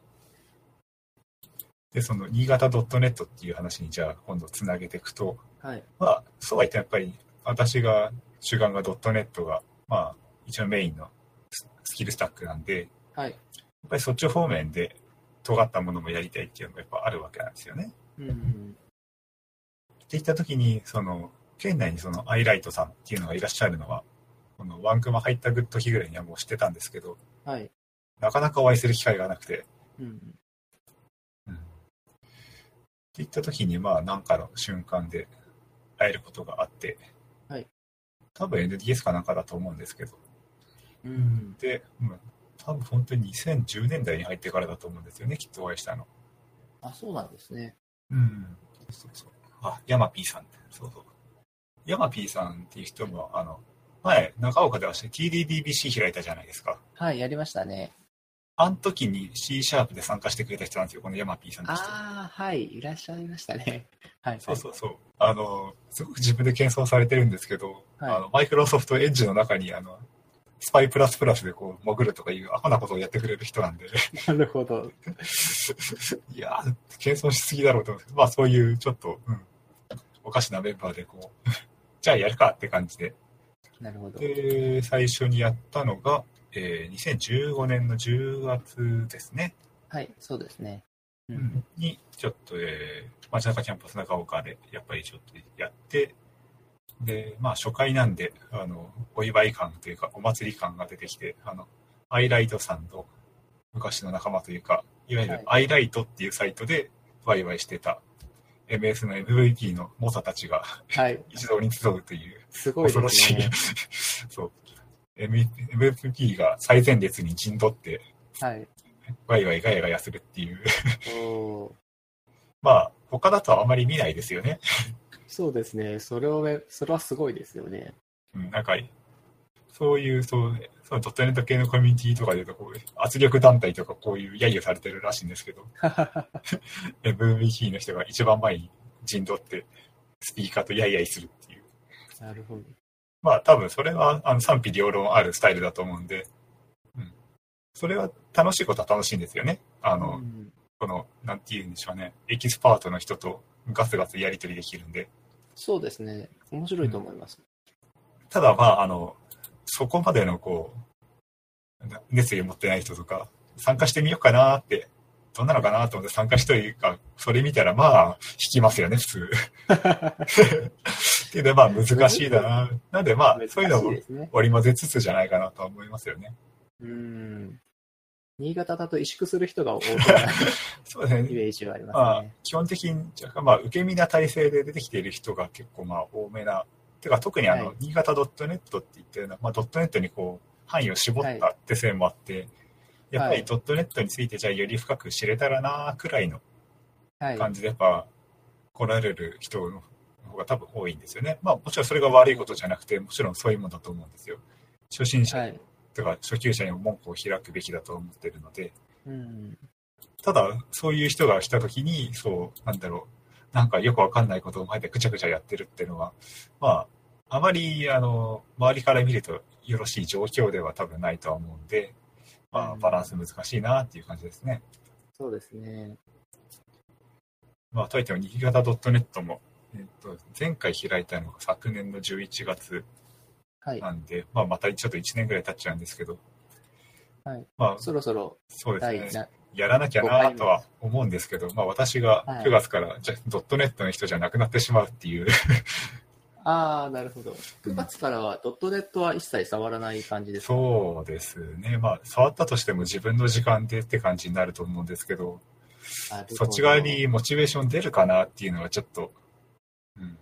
でその新潟 .net っていう話にじゃあ今度つなげていくと、はい、まあそうは言ってやっぱり私が主眼が .net がまあ一応メインのスキルスタックなんで、はい、やっぱりそっち方面で尖ったものもやりたいっていうのがやっぱあるわけなんですよね。うんうん、っていった時にその県内にそのアイライトさんっていうのがいらっしゃるのはこのワンクマ入った時ぐらいにはもう知ってたんですけど、はい、なかなかお会いする機会がなくて。うん、行った時にまあ何かの瞬間で会えることがあって、はい、多分 エヌディーエス かなんかだと思うんですけど、うん、で、うん、多分本当ににせんじゅうねんだいに入ってからだと思うんですよね、きっとお会いしたの。あ、そうなんですね。うん、そうそう。あ、ヤマピーさんって、そうそう。ヤマピーさんっていう人もあの前中岡では ティーディーディービーシー 開いたじゃないですか。はい、やりましたね。あの時に C# で参加してくれた人なんですよ、このヤマピーさんでした。ああ、はい、いらっしゃいましたね。はい、そうそうそう。あの、すごく自分で謙遜されてるんですけど、はい、あのマイクロソフトエッジの中にあのスパイプラスプラスでこう潜るとかいうアホなことをやってくれる人なんで。なるほど。いやー、謙遜しすぎだろうと思うんですけど、まあそういうちょっと、うん、おかしなメンバーでこう、じゃあやるかって感じで。なるほど。で、最初にやったのが、えー、にせんじゅうごねんのじゅうがつですね。はい、そうですね。うん、にちょっと、えー、街中キャンパス中岡でやっぱりちょっとやって、で、まあ初回なんであのお祝い感というかお祭り感が出てきて、あのアイライトさんの昔の仲間というかいわゆる iLite っていうサイトでワイワイしてた エムエス の エムブイピー の猛者たちが、はい、一堂に集うという恐ろしい、ね、そう エムブイピー が最前列に陣取って、はい、ワイワイガヤガヤするっていうおまあ他だとはあまり見ないですよねそうですね、それをそれはすごいですよね。うん、なんかそういうそう、ね、そのドットネット系のコミュニティとかでいうとこう圧力団体とかこういう揶揄されてるらしいんですけど、エムブイピー の人が一番前に陣取ってスピーカーと揶揄するっていう。なるほど。まあ多分それはあの賛否両論あるスタイルだと思うんで、うん、それは楽しいことは楽しいんですよね。あの、うん、このなんていうんでしょうね、エキスパートの人とガスガスやり取りできるんで。そうですね。面白いと思います。うん、ただまああのそこまでのこう熱意を持ってない人とか参加してみようかなってどんなのかなと思って参加してるかそれ見たらまあ引きますよね普通。っていうのはまあ難しいだな。なんでまあそういうのも織り交ぜつつじゃないかなとは思いますよね。うん。新潟だと萎縮する人が多いそうですね。イメージはありますね。まあ、基本的にまあ受け身な体制で出てきている人が結構まあ多めな。てか特にあの、はい、新潟 .net って言ってるのは、まあ、.net にこう範囲を絞ったって線もあって、はい、やっぱり .net についてじゃあより深く知れたらなくらいの感じでやっぱ来られる人の方が多分多いんですよね。まあもちろんそれが悪いことじゃなくてもちろんそういうものだと思うんですよ。初心者、はい、とか初級者にも門戸を開くべきだと思ってるので、うん、ただそういう人が来た時にそうなんだろうなんかよくわかんないことを前でぐちゃぐちゃやってるっていうのは、まあ、あまりあの周りから見るとよろしい状況では多分ないとは思うんで、まあ、バランス難しいなっていう感じですね。そうですね。まあ、といっても新潟 .net も、えっと、前回開いたのが昨年のじゅういちがつなんで、はいまあ、またちょっといちねんぐらい経っちゃうんですけど、はいまあ、そろそろそうですね。やらなきゃなとは思うんですけど、まあ、私がくがつから、はい、ドットネットの人じゃなくなってしまうっていうああなるほど。くがつからはドットネットは一切触らない感じですか、ね、そうですね、まあ、触ったとしても自分の時間でって感じになると思うんですけど、そっち側にモチベーション出るかなっていうのはちょっと、うん、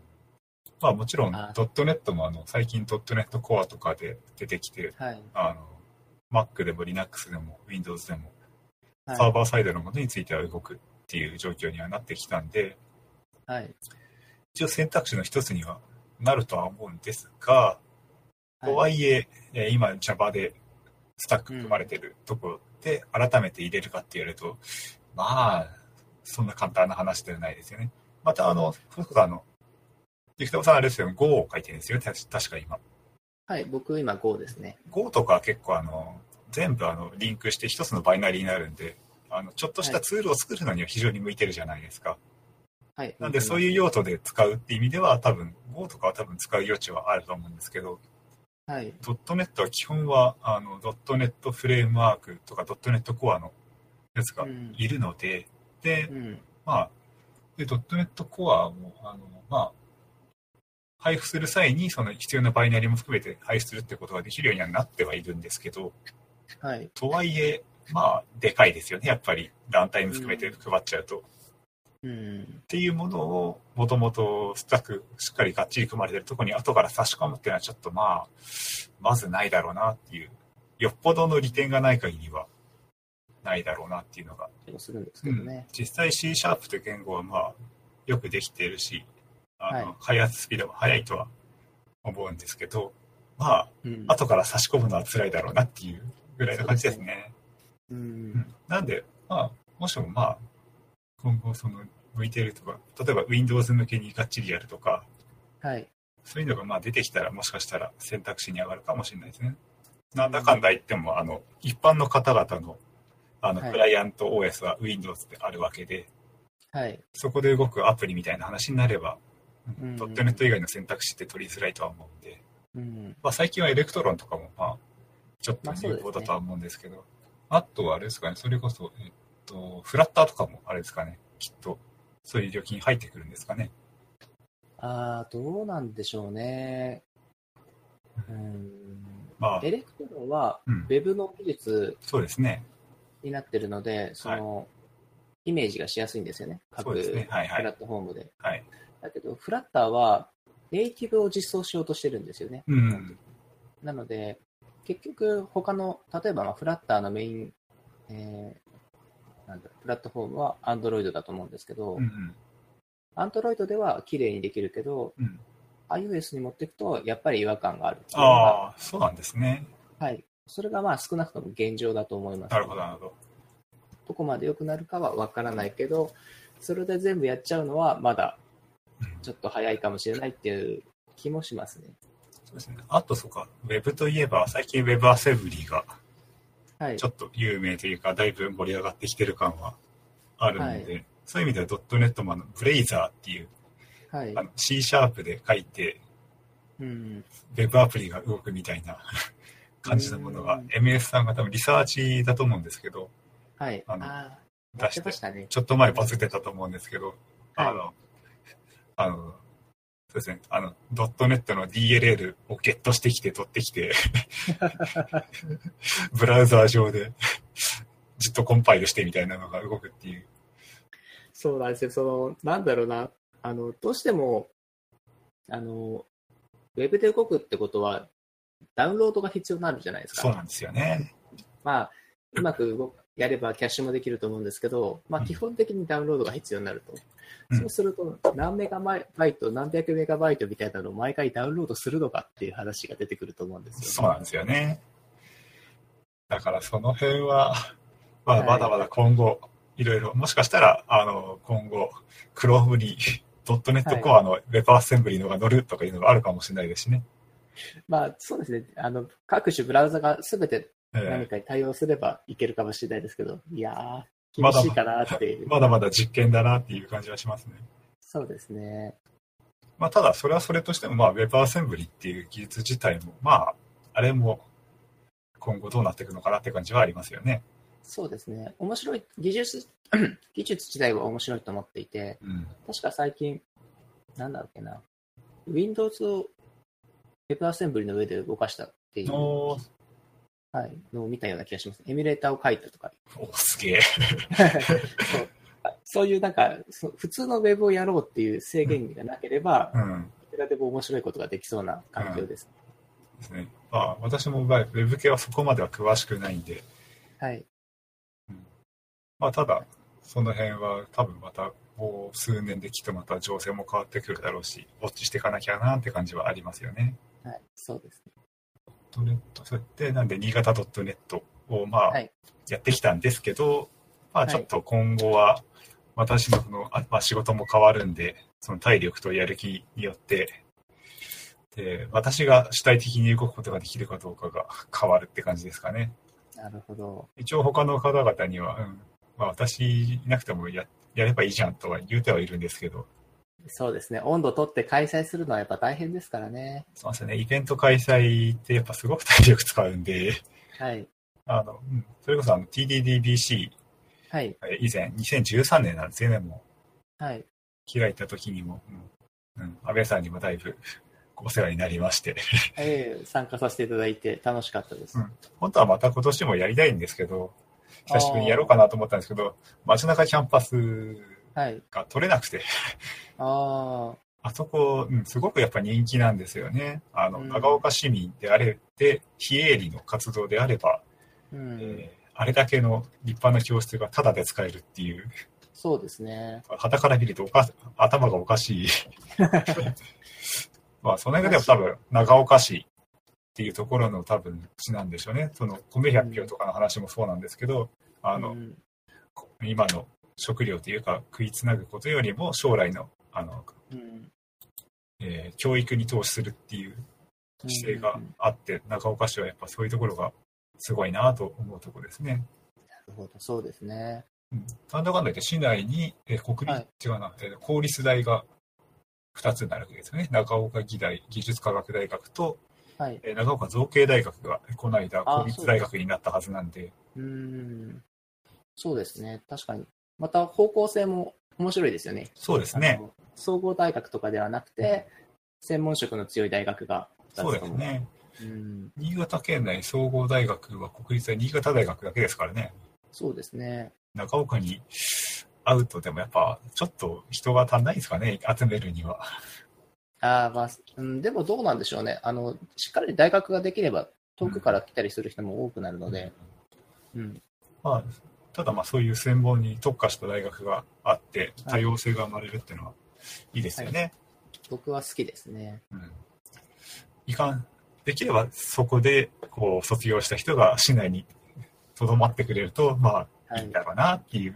まあもちろんドットネットもあの最近ドットネットコアとかで出てきて、はい、あの Mac でも Linux でも Windows でもサーバーサイドのものについては動くっていう状況にはなってきたんで、はい、一応選択肢の一つにはなるとは思うんですが、はい、とはいえ今 Java でスタック組まれてるところで改めて入れるかって言われると、うん、まあそんな簡単な話ではないですよね。またあのそれこそあのゆきたまさんあれですよね、 Go を書いてるんですよね確か今。はい、僕今 Go ですね。 Go とか結構あの全部あのリンクして一つのバイナリーになるんで、あのちょっとしたツールを作るのには非常に向いてるじゃないですか、はい、なんでそういう用途で使うって意味では多分 Go とかは多分使う余地はあると思うんですけど、はい、.net は基本はあの .net フレームワークとか .net コアのやつがいるので、うん、で、うん、まあで .net コアもあのまあ配布する際にその必要なバイナリーも含めて配布するってことができるようにはなってはいるんですけど、はい、とはいえまあでかいですよねやっぱりランタイム含めて配っちゃうと、うんうん、っていうものをもともとスタックしっかりがっちり組まれてるところに後から差し込むっていうのはちょっとまあまずないだろうなっていう、よっぽどの利点がない限りはないだろうなっていうのがするんですけど、ねうん、実際 C# という言語はまあよくできているしあの、はい、開発スピードも速いとは思うんですけどまあ、うん、後から差し込むのは辛いだろうなっていうぐらいの感じですね。うんうん、なんで、まあ、もしもまあ今後その向いてるとか例えば Windows 向けにがっちりやるとか、はい、そういうのがまあ出てきたらもしかしたら選択肢に上がるかもしれないですね。なんだかんだ言っても、うん、あの一般の方々の、 あのクライアント オーエス は Windows であるわけで、はい、そこで動くアプリみたいな話になれば .net 以外の選択肢って取りづらいとは思うんで、うんまあ、最近はエレクトロンとかもまあちょっと有効だとは思うんですけど、まあ、そうですね、あとはあれですかね、それこそ、えっと、フラッターとかもあれですかね、きっとそういう領域に入ってくるんですかね。ああ、どうなんでしょうね。うん、まあ、エレクトロンは Web の技術になってるので、うん、そうですね、そのイメージがしやすいんですよね、各プラットフォームで。はい、だけどフラッターはネイティブを実装しようとしてるんですよね。うん、なので結局他の例えばまあフラッターのメイン、えー、なんだろうプラットフォームは Android だと思うんですけど、うん、Android では綺麗にできるけど、うん、iOS に持っていくとやっぱり違和感があるっていうのが。ああ、そうなんですね。はい、それがまあ少なくとも現状だと思います。なるほどなるほど。どこまで良くなるかは分からないけど、それで全部やっちゃうのはまだちょっと早いかもしれないっていう気もしますね。そうですね。あとそうか、ウェブといえば最近ウェブアセンブリがちょっと有名というか、はい、だいぶ盛り上がってきてる感はあるので、はい、そういう意味では ドットネット もあの Blazor っていう、はい、あの C# で書いて、うん、ウェブアプリが動くみたいな感じのものが エムエス さんが多分リサーチだと思うんですけど、はい、あのあ出してました、ね、ちょっと前バズってたと思うんですけど、あの、はい、あのそうですね、あのドットネットの ディーエルエル をゲットしてきて取ってきてブラウザー上でずっとコンパイルしてみたいなのが動くっていう。そうなんですよ。そのなんだろうな、あのどうしてもあのウェブで動くってことはダウンロードが必要になるじゃないですか。そうなんですよね。まあうまく動くやればキャッシュもできると思うんですけど、まあ、基本的にダウンロードが必要になると、うん、そうすると何メガバイト何百メガバイトみたいなのを毎回ダウンロードするのかっていう話が出てくると思うんですよね。そうなんですよね。だからその辺は、まあ、まだまだ今後いろいろ、もしかしたらあの今後 Chrome に .ネット コアの WebAssembly のが乗るとかいうのがあるかもしれないですしね。まあそうですね、あの各種ブラウザがすべて何かに対応すればいけるかもしれないですけど、いやー厳しいかなっていう、まだまだ実験だなっていう感じはしますね。そうですね。まあ、ただそれはそれとしても、まあ、WebAssembly っていう技術自体も、まあ、あれも今後どうなっていくのかなって感じはありますよね。そうですね。面白い技術技術自体は面白いと思っていて、うん、確か最近なんだっけな、 Windows を WebAssembly の上で動かしたっていうはい、のを見たような気がします。エミュレーターを書いたとか。お、すげえそう。そういうなんかそ普通のウェブをやろうっていう制限がなければ、うん、いくらでも面白いことができそうな環境です。うん、ですね。まあ私もウェブ系はそこまでは詳しくないんで。はい。うん、まあただその辺は多分またもう数年できっとまた情勢も変わってくるだろうし、ウォッチしていかなきゃなって感じはありますよね。はい、そうですね。そうやってなんで新潟 .ネット をまあやってきたんですけど、はいまあ、ちょっと今後は私 の, の、まあ、仕事も変わるんで、その体力とやる気によってで私が主体的に動くことができるかどうかが変わるって感じですかね。なるほど。一応他の方々には、うんまあ、私いなくても や, やればいいじゃんとは言うてはいるんですけど。そうですね。温度取って開催するのはやっぱ大変ですからね。そうですね。イベント開催ってやっぱすごく体力使うんで、はい。あのそれこそあの ティーディーディービーシー、はい、以前にせんじゅうさんねんなんですよねもう、はい、開いた時にも、うんうん、安倍さんにもだいぶお世話になりまして、えー、参加させていただいて楽しかったです、うん。本当はまた今年もやりたいんですけど、久しぶりにやろうかなと思ったんですけど、街中キャンパスはい、が取れなくてああそこ、うん、すごくやっぱ人気なんですよね。あの、うん、長岡市民であれで非営利の活動であれば、うんえー、あれだけの立派な教室がタダで使えるっていう。そうですね。傍から見るとおか頭がおかしいまあその辺でも多分長岡市っていうところの多分市なんでしょうね。その米百俵とかの話もそうなんですけど、うん、あの、うん、今の食料というか食いつなぐことよりも将来 の, あの、うんえー、教育に投資するっていう姿勢があって、うんうんうん、長岡市はやっぱそういうところがすごいなと思うところですね。なるほど、そうですね。なんだかんだ言って市内に、えー、国立、はい、違うな、えー、公立大がふたつになるわけですよね。長岡技大技術科学大学と、はいえー、長岡造形大学がこの間公立大学になったはずなんで。うーん、そうですね。確かにまた方向性も面白いですよね。そうですね。総合大学とかではなくて、うん、専門職の強い大学がふたつとも。そうですね、うん。新潟県内総合大学は国立大新潟大学だけですからね。そうですね。長岡に会うとでもやっぱちょっと人が足んないですかね、集めるには。あ、まあ、うん、でもどうなんでしょうね、あのしっかり大学ができれば遠くから来たりする人も多くなるので、うんうん、まあ、ただまあそういう専門に特化した大学があって多様性が生まれるっていうのはいいですよね、はい、僕は好きですね、うん、いかんできればそこでこう卒業した人が市内にとどまってくれるとまあいいんだろうなっていう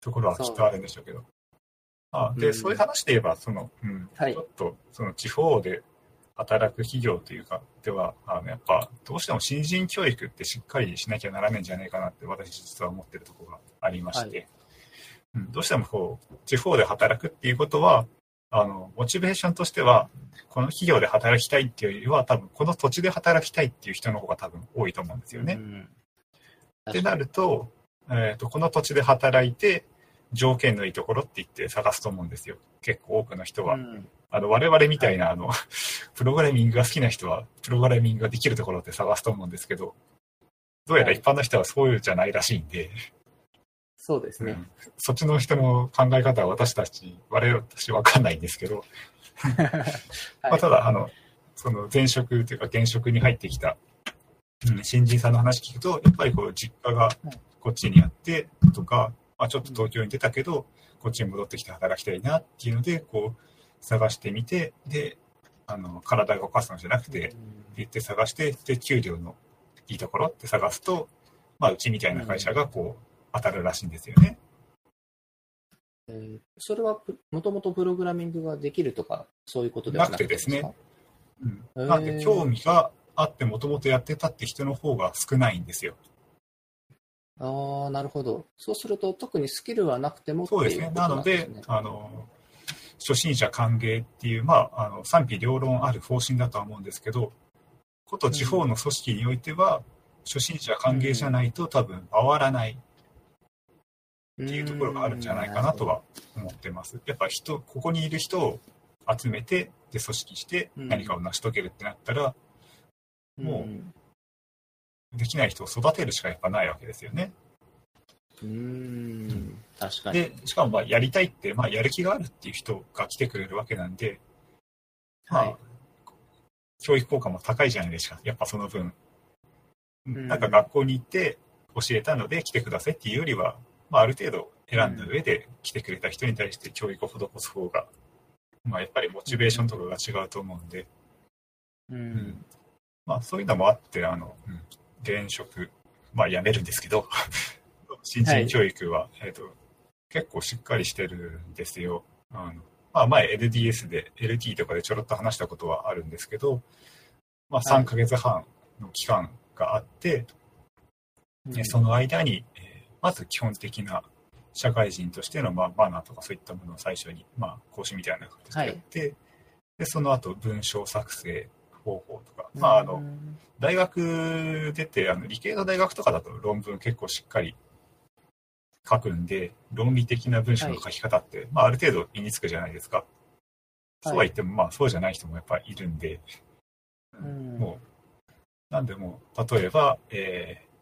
ところはきっとあるんでしょうけど、あで、うん、そういう話で言えばその、うんはい、ちょっとその地方で働く企業というかではあのやっぱどうしても新人教育ってしっかりしなきゃならないんじゃないかなって私実は思ってるところがありまして、はい、うん、どうしてもこう地方で働くっていうことはあのモチベーションとしてはこの企業で働きたいっていうよりは多分この土地で働きたいっていう人の方が多分多いと思うんですよね。うん、ってなると、えーと、この土地で働いて条件のいいところって言って探すと思うんですよ。結構多くの人は、うん、あの我々みたいなあのプログラミングが好きな人はプログラミングができるところって探すと思うんですけど、どうやら一般の人はそういうじゃないらしいんで。そうですね、うん、そっちの人の考え方は私たち我々私分かんないんですけど、まあ、ただあのその前職というか現職に入ってきた、うん、新人さんの話聞くとやっぱりこう実家がこっちにあってとか、まあ、ちょっと東京に出たけどこっちに戻ってきて働きたいなっていうのでこう探してみて、であの体が動かすのじゃなくて行って探して、で給料のいいところって探すと、まあ、うちみたいな会社がこう当たるらしいんですよね。えー、それはもともとプログラミングができるとかそういうことではなくてですね。うん、えー、なんで興味があってもともとやってたって人の方が少ないんですよ。ああ、なるほど。そうすると特にスキルはなくてもっていうことなんですね。そうですね。なのであの初心者歓迎っていう、まあ、あの賛否両論ある方針だとは思うんですけど、こと地方の組織においては、うん、初心者歓迎じゃないと多分回らない。っていうところがあるんじゃないかなとは思ってます。やっぱ人、ここにいる人を集めて、で組織して何かを成し遂げるってなったら、うん、もうできない人を育てるしかやっぱないわけですよね。うーん、確かに。でしかもまあやりたいって、まあ、やる気があるっていう人が来てくれるわけなんで、まあ、はい、教育効果も高いじゃないですか。やっぱその分、うん、なんか学校に行って教えたので来てくださいっていうよりは。まあ、ある程度選んだ上で来てくれた人に対して教育を施す方が、まあ、やっぱりモチベーションとかが違うと思うんで、うんうん、まあ、そういうのもあってあの、うん、現職、まあ、辞めるんですけど新人教育は、はい、えー、と結構しっかりしてるんですよ。あの、まあ、前 エヌディーエス で エルティー とかでちょろっと話したことはあるんですけど、まあ、さんかげつはんの期間があって、はい、ね、その間に、えーまず基本的な社会人としてのまあマナーとかそういったものを最初にまあ講師みたいな形でやって、はい、でその後文章作成方法とか、まあ、あの大学出てあの理系の大学とかだと論文結構しっかり書くんで論理的な文章の書き方って、はい、まあ、ある程度身につくじゃないですか。そうは言ってもまあそうじゃない人もやっぱりいるんで、はい、もうなんでも例えば、えー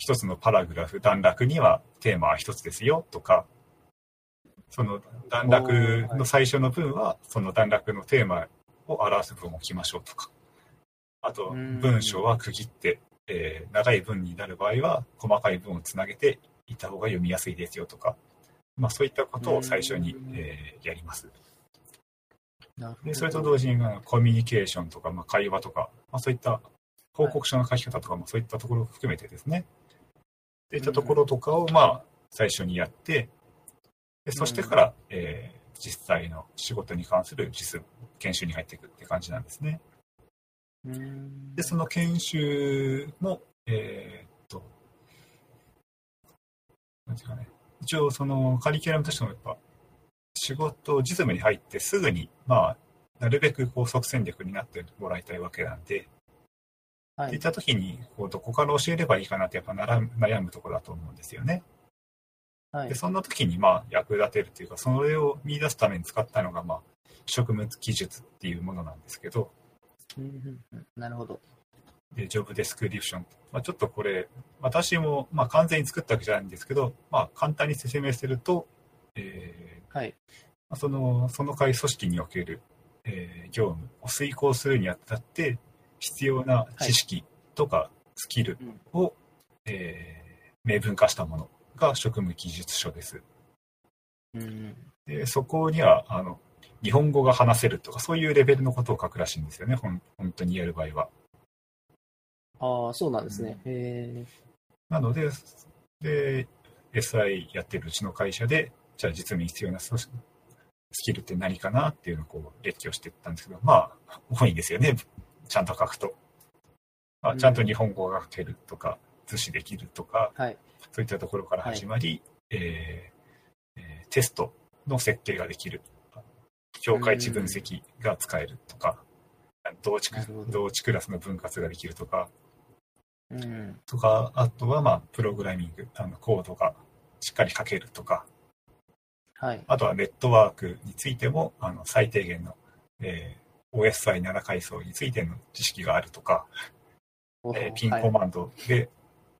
一つのパラグラフ段落にはテーマは一つですよとか、その段落の最初の文はその段落のテーマを表す文を置きましょうとか、あと文章は区切って、えー、長い文になる場合は細かい文をつなげていた方が読みやすいですよとか、まあ、そういったことを最初に、えー、やります。でそれと同時にコミュニケーションとか、まあ、会話とか、まあ、そういった報告書の書き方とかもそういったところを含めてですね、そういったところとかをまあ最初にやって、でそしてから、えー、実際の仕事に関する実研修に入っていくって感じなんですね。でその研修も、えー、っとなんていうかね、一応そのカリキュラムとしてもやっぱ仕事実務に入ってすぐにまあなるべく高速戦略になってもらいたいわけなんで。っていったときにこうどこから教えればいいかなってやっぱ悩むところだと思うんですよね、はい、でそんなときにまあ役立てるというかそれを見出すために使ったのがまあ職務記述っていうものなんですけど、うん、なるほど。ジョブデスクリプション、まあ、ちょっとこれ私もまあ完全に作ったわけじゃないんですけど、まあ、簡単に説明すると、えーはい、そのその会組織における、えー、業務を遂行するにあたって必要な知識とかスキルを、はいえー、明文化したものが職務記述書です。うん、でそこにはあの日本語が話せるとかそういうレベルのことを書くらしいんですよね、ほん本当にやる場合は。ああ、そうなんですね。うん、へなので、で、エスアイ やってるうちの会社で、じゃあ実務に必要なスキルって何かなっていうのをこう列挙していったんですけど、まあ、多いんですよね、ちゃんと書くと。まあ、ちゃんと日本語が書けるとか、図示できるとか、うん、そういったところから始まり、はいえーえー、テストの設計ができる、境界値分析が使えるとか、うん、同値、同値クラスの分割ができるとか、うん、とかあとはまあプログラミングあのコードがしっかり書けるとか、はい、あとはネットワークについてもあの最低限の、えー、オーエスアイセブン 階層についての知識があるとか、えー、ピンコマンドで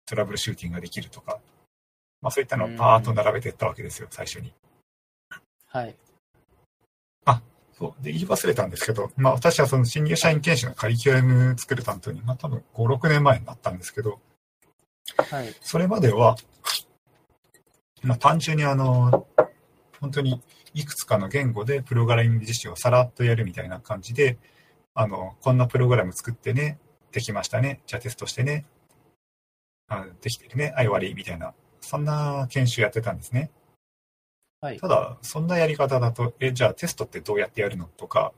トラブルシューティングができるとか、はいまあ、そういったのをパーッと並べていったわけですよ、うん、最初に。はい、あそうで言い忘れたんですけど、まあ、私はその新入社員研修のカリキュラム作る担当に、まあ、多分ご、ろくねんまえになったんですけど、はい、それまでは、まあ、単純にあの本当にいくつかの言語でプログラミング実習をさらっとやるみたいな感じであのこんなプログラム作ってねできましたねじゃあテストしてねあできてるねあい終わりみたいなそんな研修やってたんですね。はい、ただそんなやり方だとえじゃあテストってどうやってやるのとか、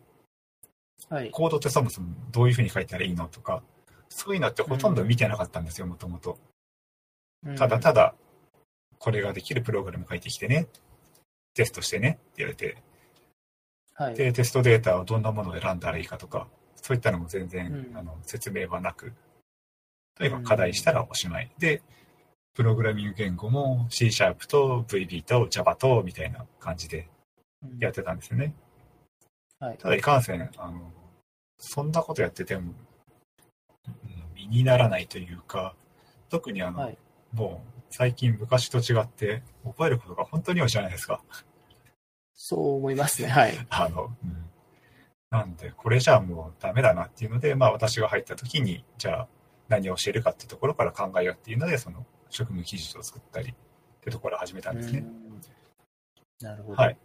はい、コードってそもそもどういうふうに書いたらいいのとかそういうのってほとんど見てなかったんですよもともと。ただただこれができるプログラム書いてきてねテストしてねって言われて、はい、でテストデータをどんなものを選んだらいいかとかそういったのも全然、うん、あの説明はなく例えば課題したらおしまいでプログラミング言語も C# と ブイビー と Java とみたいな感じでやってたんですよね。うんはい、ただいかんせんあのそんなことやってても身にならないというか特にあの、はい、もう最近昔と違って覚えることが本当に多いじゃないですか。そう思いますね。はいあの、うん、なんでこれじゃあもうダメだなっていうので、まあ、私が入った時にじゃあ何を教えるかっていうところから考えようっていうのでその職務記述を作ったりってところを始めたんですね。なるほど。はい。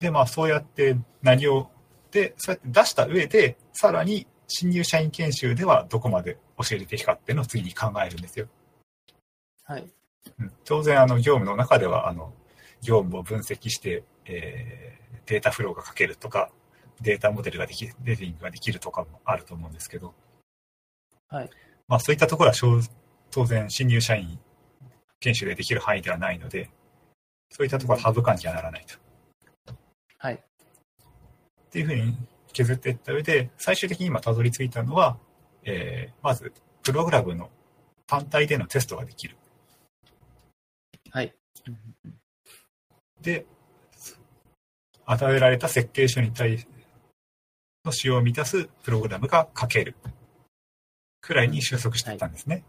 で、まあそうやって何をでそうやって出した上でさらに新入社員研修ではどこまで教えるべきかっていうのを次に考えるんですよ。はい。うん、当然あの業務の中ではあの業務を分析して、えー、データフローが書けるとかデータモデルができるレベリングができるとかもあると思うんですけど。はい。まあそういったところは当然新入社員研修でできる範囲ではないのでそういったところは省かなきゃならないと、はい、っていうふうに削っていった上で最終的に今たどり着いたのは、えー、まずプログラムの単体でのテストができる、はい、で与えられた設計書に対しての仕様を満たすプログラムが書けるくらいに収束していったんですね、はい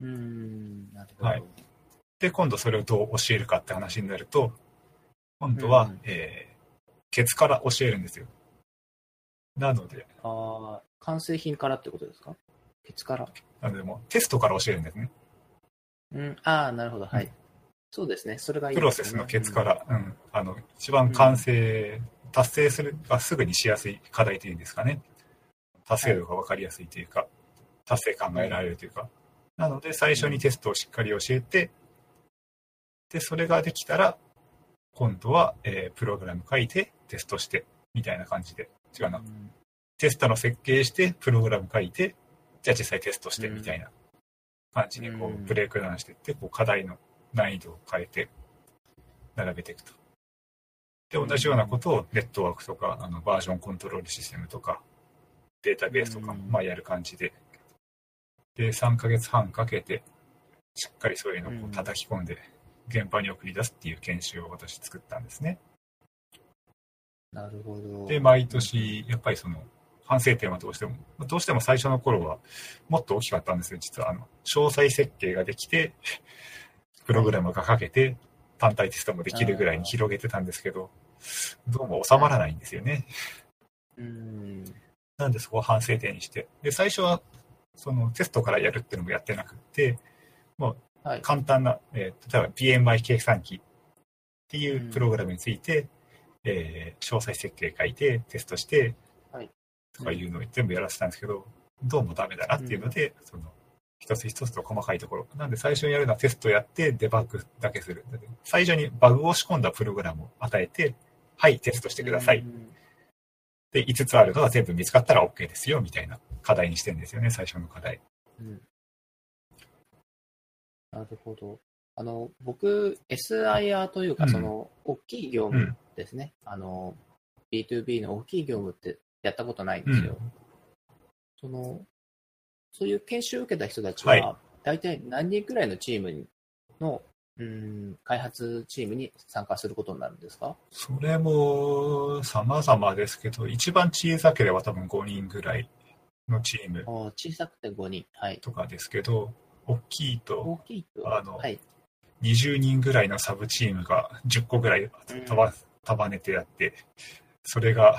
うんなるほどはい、で今度それをどう教えるかって話になると今度は、うんえー、ケツから教えるんですよ。なのであ完成品からってことですか。ケツからなのでもうテストから教えるんですね、うん、ああなるほどはい、うん、そうですねそれがいいですね。プロセスのケツから、うんうん、あの一番完成、うん、達成するがすぐにしやすい課題というんですかね達成度が分かりやすいというか、はい、達成感が得られるというか、うんなので最初にテストをしっかり教えて、うん、でそれができたら今度は、えー、プログラム書いてテストしてみたいな感じで違うな、うん、テストの設計してプログラム書いてじゃあ実際テストしてみたいな感じにこうブレイクダウンしていってこう課題の難易度を変えて並べていくとで同じようなことをネットワークとかあのバージョンコントロールシステムとかデータベースとかも、うんまあ、やる感じででさんかげつはんかけてしっかりそういうのを叩き込んで現場に送り出すっていう研修を私作ったんですね。なるほど。で毎年やっぱりその反省点はどうしてもどうしても最初の頃はもっと大きかったんですよ。実はあの詳細設計ができてプログラムがかけて単体テストもできるぐらいに広げてたんですけど、どうも収まらないんですよね。うんなんでそこを反省点にして、で最初はそのテストからやるっていうのもやってなくて、もう簡単な、はいえー、例えば ビーエムアイ 計算機っていうプログラムについて、うんえー、詳細設計書いてテストしてとかいうのを全部やらせたんですけど、どうもダメだなっていうので、うん、その一つ一つの細かいところなんで、最初にやるのはテストやってデバッグだけする。最初にバグを仕込んだプログラムを与えて、はいテストしてください、うん、でいつつあるのが全部見つかったら OK ですよみたいな課題にしてるんですよね、最初の課題、うん、なるほど。あの僕 エスアイアール というか、うん、その大きい業務ですね、うん、あの ビーツービー の大きい業務ってやったことないんですよ、うん、そのそういう研修を受けた人たちは大体何人くらいのチームの、はい、うーん開発チームに参加することになるんですか？それも様々ですけど、一番小さければ多分ごにんぐらいのチーム、小さくてごにん、はい、とかですけど、大きいと、大きいとあの、はい、にじゅうにんぐらいのサブチームがじゅっこぐらい束、うん、束ねてやって、それが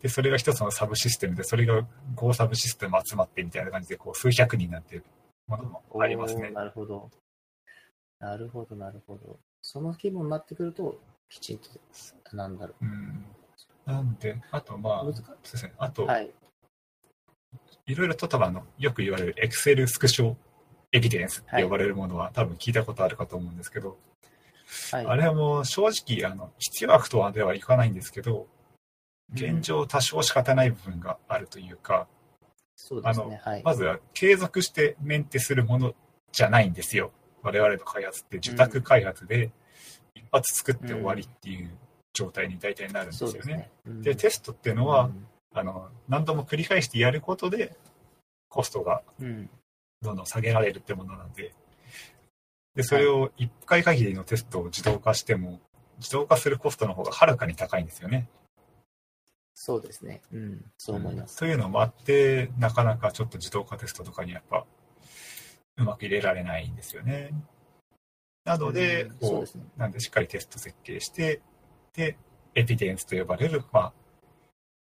でそれが一つのサブシステムで、それが Go サブシステム集まってみたいな感じでこう数百人になっているものもありますね。なるほどなるほどなるほど。その規模になってくるときちんとなんだろう、うん、なんであとまあ難しいですね。あと、はい、いろいろと多分あのよく言われる Excel スクショエビデンスって呼ばれるものは、はい、多分聞いたことあるかと思うんですけど、はい、あれはもう正直あの必要悪とはではいかないんですけど、現状多少仕方ない部分があるというか、そうですね、あの、はい、まずは継続してメンテするものじゃないんですよ。我々の開発って受託開発で一発作って終わりっていう状態に大体なるんですよね。そうですね、うん、でテストっていうのは、うん、あの何度も繰り返してやることでコストがどんどん下げられるってものなんで、でそれをいっかい限りのテストを自動化しても自動化するコストの方がはるかに高いんですよね。そうですね、うん、そう思います、うん、というのもあって、なかなかちょっと自動化テストとかにやっぱうまく入れられないんですよね。なので、うん、そうですね、なんでしっかりテスト設計して、でエビデンスと呼ばれる、まあ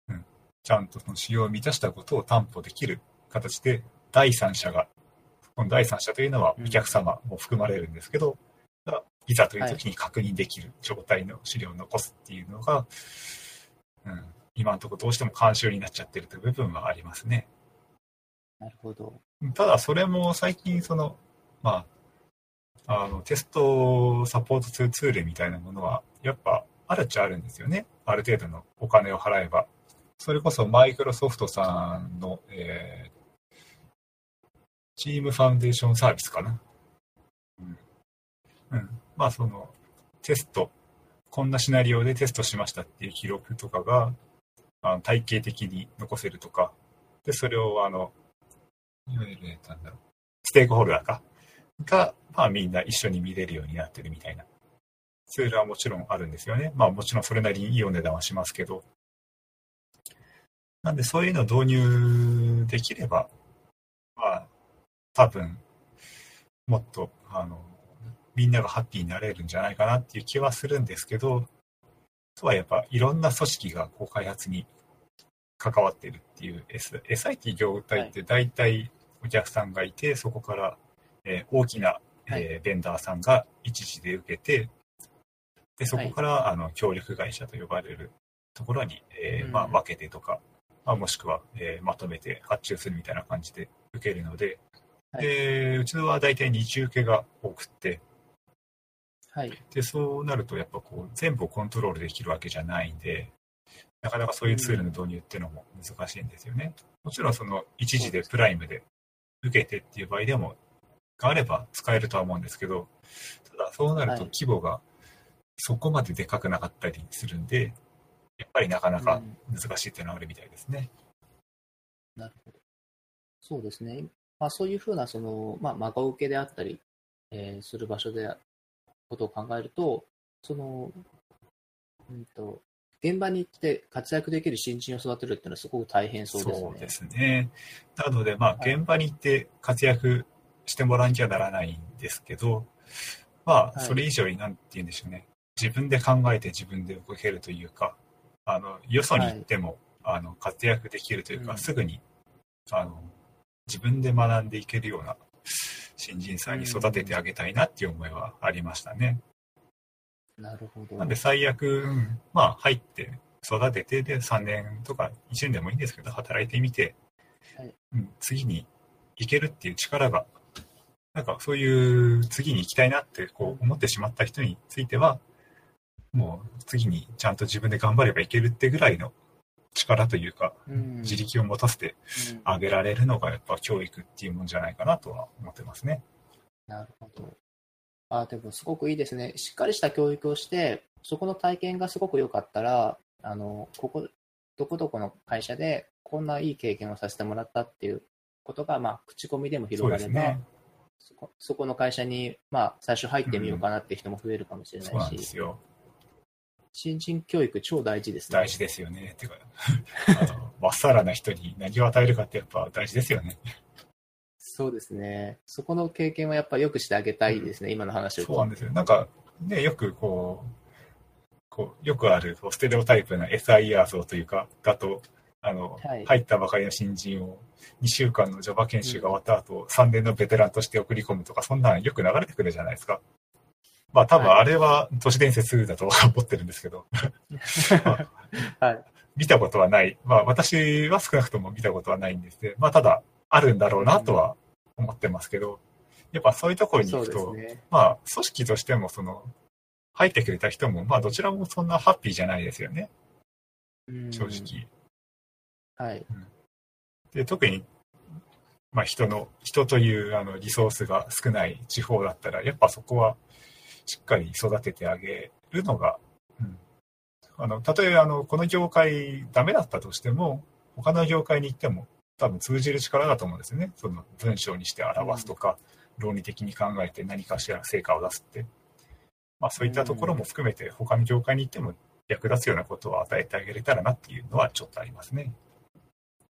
うん、ちゃんとその仕様を満たしたことを担保できる形で、第三者が、この第三者というのはお客様も含まれるんですけど、うん、いざという時に確認できる状態の資料を残すっていうのが、はいうん、今のところどうしても慣習になっちゃってるという部分はありますね。なるほど。ただそれも最近その、まあ、あのテストサポートツールツールみたいなものはやっぱあるっちゃあるんですよね。ある程度のお金を払えば。それこそマイクロソフトさんの、えー、チームファウンデーションサービスかな。うん。うん、まあそのテスト、こんなシナリオでテストしましたっていう記録とかが体系的に残せるとかで、それをあのいわゆるなんだろうステークホルダーかが、まあ、みんな一緒に見れるようになってるみたいなツールはもちろんあるんですよね。まあもちろんそれなりにいいお値段はしますけど、なんでそういうのを導入できれば、まあ多分もっとあのみんながハッピーになれるんじゃないかなっていう気はするんですけど、とはやっぱいろんな組織がこう開発に関わっているっていう エスアイティー 業態って大体お客さんがいて、そこから大きなベンダーさんが一時で受けて、でそこからあの協力会社と呼ばれるところにえまあ分けてとか、まあもしくはえまとめて発注するみたいな感じで受けるので、でうちのは大体二次受けが多くて、でそうなるとやっぱこう全部をコントロールできるわけじゃないんで、なかなかそういうツールの導入っていうのも難しいんですよね。もちろんその一時でプライムで受けてっていう場合でもがあれば使えるとは思うんですけど、ただそうなると規模がそこまででかくなかったりするんで、やっぱりなかなか難しいっていうのはあるみたいですね、うん、なるほど。そうですね、まあ、そういうふうなその、まあ、孫受けであったり、えー、する場所でことを考えると、その、うんと現場に行って活躍できる新人を育てるっていうのはすごく大変そうですね。そうですね。なので、まあ、現場に行って活躍してもらわなきゃならないんですけど、まあ、それ以上に何て言うんでしょうね、はい、自分で考えて自分で動けるというか、あのよそに行っても、はい、あの活躍できるというか、うん、すぐにあの自分で学んでいけるような新人さんに育ててあげたいなっていう思いはありましたね。なるほど。なんで最悪、うん、まあ入って育てて、でさんねんとかいちねんでもいいんですけど働いてみて、はい、うん、次に行けるっていう力が、なんかそういう次に行きたいなってこう思ってしまった人については、もう次にちゃんと自分で頑張ればいけるってぐらいの力というか、うん、自力を持たせてあげられるのがやっぱ教育っていうもんじゃないかなとは思ってますね。なるほど。あ、でもすごくいいですね。しっかりした教育をして、そこの体験がすごく良かったら、あのここどこどこの会社でこんないい経験をさせてもらったっていうことが、まあ、口コミでも広がれば、そうですね、そこ、そこの会社に、まあ、最初入ってみようかなって人も増えるかもしれないし、うん、そうなんですよ。新人教育超大事ですね。大事ですよね。てか、まっさらな人に何を与えるかってやっぱ大事ですよね。そうですね。そこの経験はやっぱりよくしてあげたいですね、うん、今の話を。そうなんですよ。なんか、ね、よくこう、こうよくあるステレオタイプな エスアイイーアール 層というか、だとあの、はい、入ったばかりの新人をにしゅうかんの Java 研修が終わった後、うん、さんねんのベテランとして送り込むとか、そんなんよく流れてくるじゃないですか。まあ多分あれは都市伝説だと思ってるんですけど、まあ、はい、見たことはない。まあ私は少なくとも見たことはないんですけど、まあただあるんだろうなとは、うん、思ってますけど、やっぱそういうところに行くと、ね、まあ組織としてもその入ってくれた人もまあどちらもそんなハッピーじゃないですよね、うん、正直。はい。うん、で特にまあ人の人というあのリソースが少ない地方だったら、やっぱそこはしっかり育ててあげるのが、うん、あのたとえあのこの業界ダメだったとしても、他の業界に行っても多分通じる力だと思うんですよね。その文章にして表すとか、うん、論理的に考えて何かしら成果を出すって、まあ、そういったところも含めて他の業界に行っても役立つようなことを与えてあげれたらなっていうのはちょっとありますね。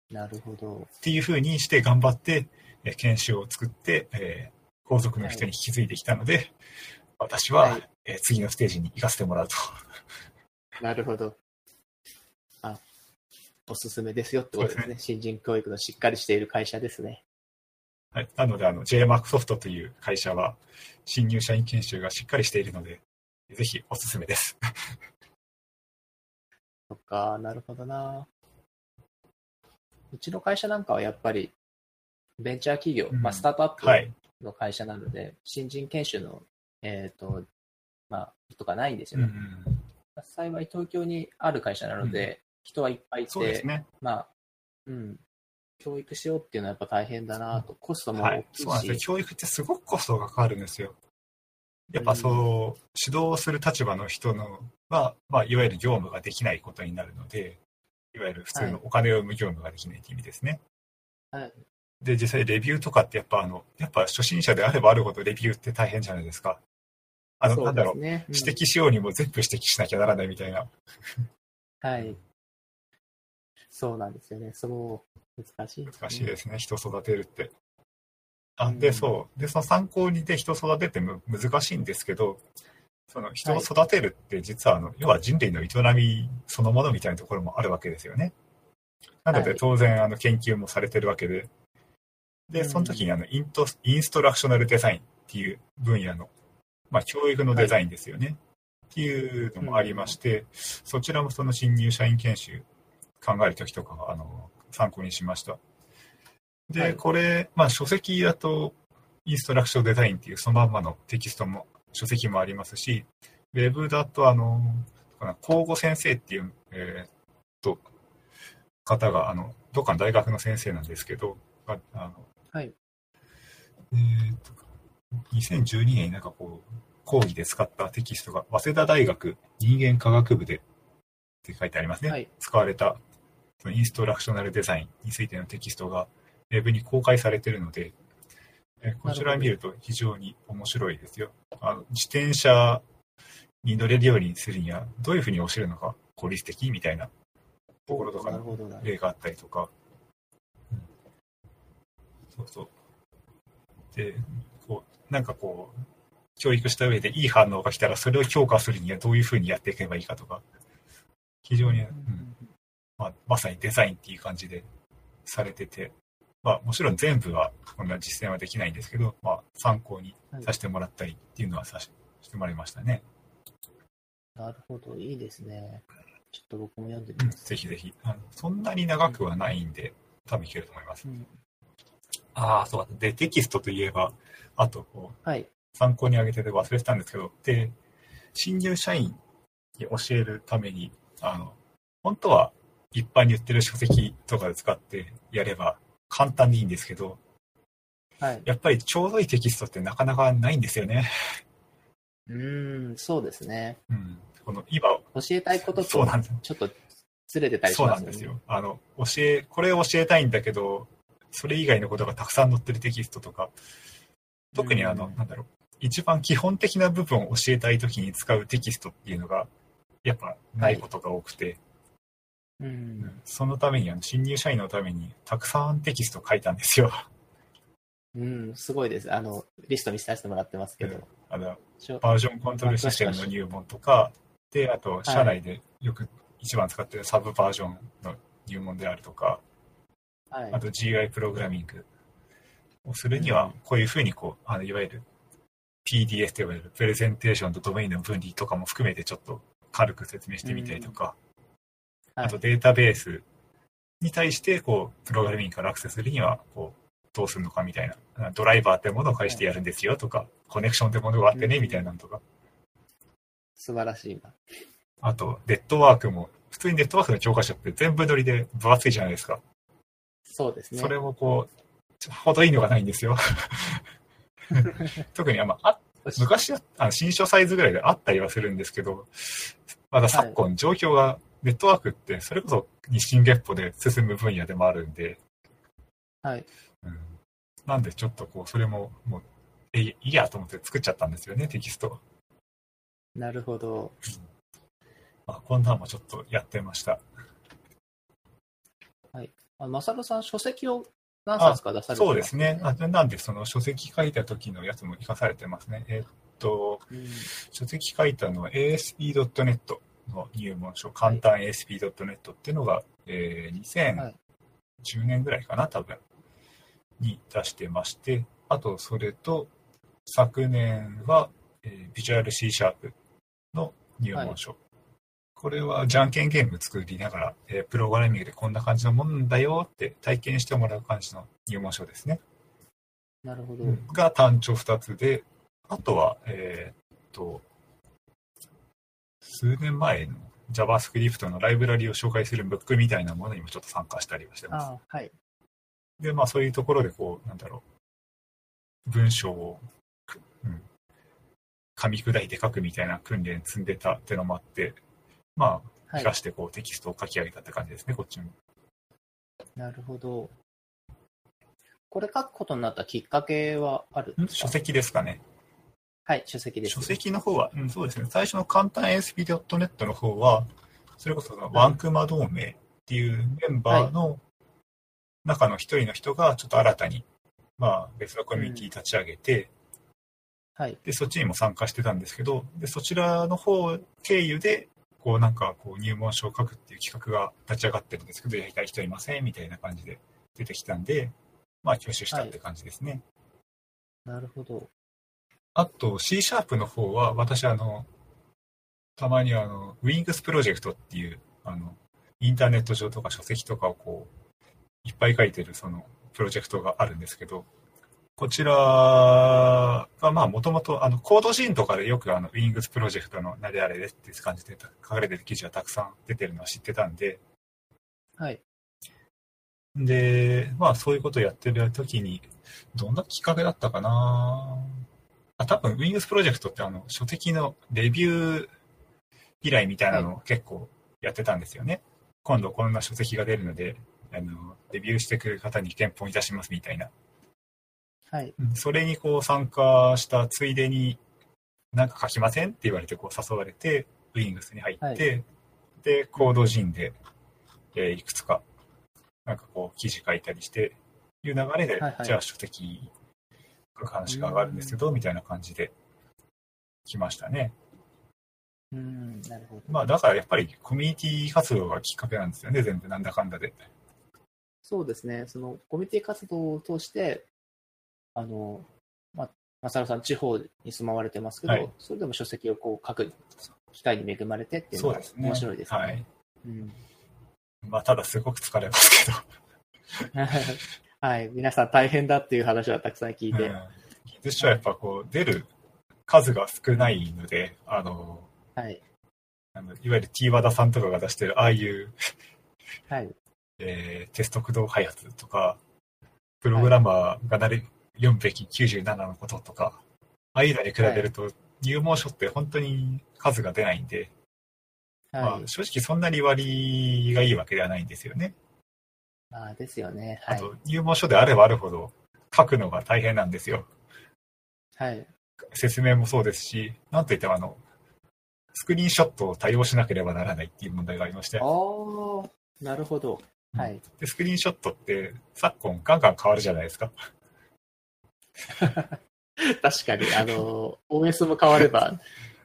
なるほど。っていうふうにして頑張って研修を作って、えー、後続の人に引き継いできたので、はい、私は次のステージに行かせてもらうと、はい、なるほど。あ、おすすめですよってことですね。そうですね。新人教育のしっかりしている会社ですね。はい、なのであの ジェイマック ソフトという会社は新入社員研修がしっかりしているので、ぜひおすすめです。そっか、なるほどな。うちの会社なんかはやっぱりベンチャー企業、うん、まあ、スタートアップの会社なので、はい、新人研修の、えーとまあ、とかないんですよね。うん、幸い東京にある会社なので、うん、人はいっぱいいて、ね、まあ、うん、教育しようっていうのはやっぱ大変だなと、コストも大きいし、はい、そうなんですよ。教育ってすごくコストがかかるんですよ。やっぱそう、うん、指導する立場の人のは、まあ、いわゆる業務ができないことになるので、いわゆる普通のお金を生む業務ができないって意味ですね。はい。で、実際レビューとかってやっぱあの、やっぱ初心者であればあるほどレビューって大変じゃないですか。あの、なんだろう、指摘しようにも全部指摘しなきゃならないみたいな。はい。そうなんですよね。すごい難しいですね。難しいですね。人育てるって。あ、で、うん、そう。で、その参考にで人育てって難しいんですけど、その人を育てるって実はあの、はい、要は人類の営みそのものみたいなところもあるわけですよね。なので当然あの研究もされてるわけで、はい、で、その時にあのイント、インストラクショナルデザインっていう分野の、まあ、教育のデザインですよね、はい、っていうのもありまして、うん、そちらもその新入社員研修考えるときとかはあの参考にしました。で、はい、これ、まあ、書籍だとインストラクションデザインっていうそのまんまのテキストも書籍もありますし、ウェブだとあの口語先生っていう、えー、っと方があのどっかの大学の先生なんですけど、あの、はい、えー、っとにせんじゅうにねんになんかこう講義で使ったテキストが早稲田大学人間科学部でって書いてありますね。はい、使われたインストラクショナルデザインについてのテキストがウェブに公開されているので、こちら見ると非常に面白いですよ。あの自転車に乗れるようにするにはどういうふうに教えるのか、効率的みたいなところとかの例があったりとか、うん、そうそうでこうなんかこう教育した上でいい反応が来たらそれを強化するにはどういうふうにやっていけばいいかとか非常に、うんまあ、まさにデザインっていう感じでされてて、まあ、もちろん全部はこんな実践はできないんですけど、まあ、参考にさせてもらったりっていうのはさせてもらいましたね。なるほど、いいですね。ちょっと僕も読んでみます、うん、ぜひぜひ。あのそんなに長くはないんで多分いけると思います、うん、ああそうでテキストといえばあとこう、はい、参考に挙げてて忘れてたんですけどで新入社員に教えるためにあの本当は一般に売ってる書籍とかで使ってやれば簡単でいいんですけど、はい、やっぱりちょうどいいテキストってなかなかないんですよね。うーんそうですね、うん、この今教えたいこととちょっとずれてたりしますよね。そうなんですよ。あの教えこれを教えたいんだけどそれ以外のことがたくさん載ってるテキストとか特にあの、うん、なんだろう一番基本的な部分を教えたいときに使うテキストっていうのがやっぱないことが多くて、はいうん、そのためにあの新入社員のためにたくさんテキスト書いたんですよ。うん、すごいです。あのリスト見させてもらってますけど、うん、あのバージョンコントロールシステムの入門とかであと社内でよく一番使ってるサブバージョンの入門であるとか、はい、あと ジーアイ プログラミングをするにはこういうふうにこうあのいわゆる ピーディーエス と呼ばれるプレゼンテーションとドメインの分離とかも含めてちょっと軽く説明してみたりとか、うんはい、あとデータベースに対してこうプログラミングからアクセスするにはこうどうするのかみたいなドライバーってものを介してやるんですよとか、はい、コネクションってものがあってね、うん、みたいなのとか素晴らしいな。あとネットワークも普通にネットワークの教科書って全部取りで分厚いじゃないですか。そうですね。それもこう程いいのがないんですよ特にあ、まあ、昔はあの新書サイズぐらいであったりはするんですけどまだ昨今状況が、はい、ネットワークってそれこそ日進月歩で進む分野でもあるんではいうん、なんでちょっとこうそれももうえいやと思って作っちゃったんですよねテキスト。なるほど、うんまあ、こんなんもちょっとやってました、はい、あマサルさん書籍を何冊か出されてますね。そうですね。あなんでその書籍書いた時のやつも生かされてますね。えー、っと、うん、書籍書いたのは エーエスピードットネット の入門書簡単 エーエスピードットネット っていうのが、はいえー、にせんじゅうねんぐらいかな多分に出してまして、あとそれと昨年は、えー、ビジュアル C# の入門書、はい、これはじゃんけんゲーム作りながら、えー、プログラミングでこんな感じのもんだよって体験してもらう感じの入門書ですね。なるほど。が単調ふたつで、あとはえー、っと数年前の JavaScript のライブラリを紹介するブックみたいなものにもちょっと参加したりはしてます。あはいでまあ、そういうところでこうなんだろう文章を、うん、噛み砕いて書くみたいな訓練積んでたってのもあってまあ生かしてこう、はい、テキストを書き上げたって感じですねこっちも。なるほど。これ書くことになったきっかけはあるんですか。書籍ですかね。はい書籍です。書籍の方は、うん、そうですね最初の簡単 エーエスピードットネット の方はそれこそワンクマ同盟っていうメンバーの、はい中の一人の人がちょっと新たに、まあ、別のコミュニティ立ち上げて、うんはい、でそっちにも参加してたんですけどでそちらの方経由でこうなんかこう入門書を書くっていう企画が立ち上がってるんですけどやりたい人いませんみたいな感じで出てきたんで、まあ、挙手したって感じですね、はい、なるほど。あと C シャープの方は私あのたまにあのウィングスプロジェクトっていうあのインターネット上とか書籍とかをこういっぱい書いてるそのプロジェクトがあるんですけどこちらがまあもともとコードシーンとかでよくあの Wings プロジェクトのなれあれですって感じで書かれてる記事がたくさん出てるのは知ってたんではいでまあそういうことをやってる時にどんなきっかけだったかなあ多分 Wings プロジェクトってあの書籍のレビュー依頼みたいなのを結構やってたんですよね、はい、今度こんな書籍が出るのであのレビューしてくる方に検討いたしますみたいな、はい、それにこう参加したついでに何か書きませんって言われてこう誘われてウィングスに入って、はい、でコード陣で、えー、いくつかなんかこう記事書いたりしていう流れで、はいはい、じゃあ書籍書く話が上がるんですけどみたいな感じで来ましたね。うん、なるほど。まあだからやっぱりコミュニティ活動がきっかけなんですよね、全部なんだかんだで。そうですね。そのコミュニティ活動を通して、あのまあマサルさん地方に住まわれてますけど、はい、それでも書籍をこう書く機会に恵まれてっていうのが面白いですね。そうですね。はい。うん。まあただすごく疲れますけど。はい。皆さん大変だっていう話はたくさん聞いて。うん、技術書はやっぱこう出る数が少ないので、あの。はい、あのいわゆる T 和田さんとかが出してるああいう、はいえー、テスト駆動開発とかプログラマーがなれ、はい、読むべききゅうじゅうななのこととかああいうのに比べると、はい、入門書って本当に数が出ないんで、はいまあ、正直そんなに割がいいわけではないんですよね。まあ、ですよね、はい、あと入門書であればあるほど書くのが大変なんですよ、はい、説明もそうですしなんといってもあのスクリーンショットを対応しなければならないっていう問題がありまして。ああ、なるほど。はい。で、スクリーンショットって昨今ガンガン変わるじゃないですか。確かに、あの、オーエス も変われば、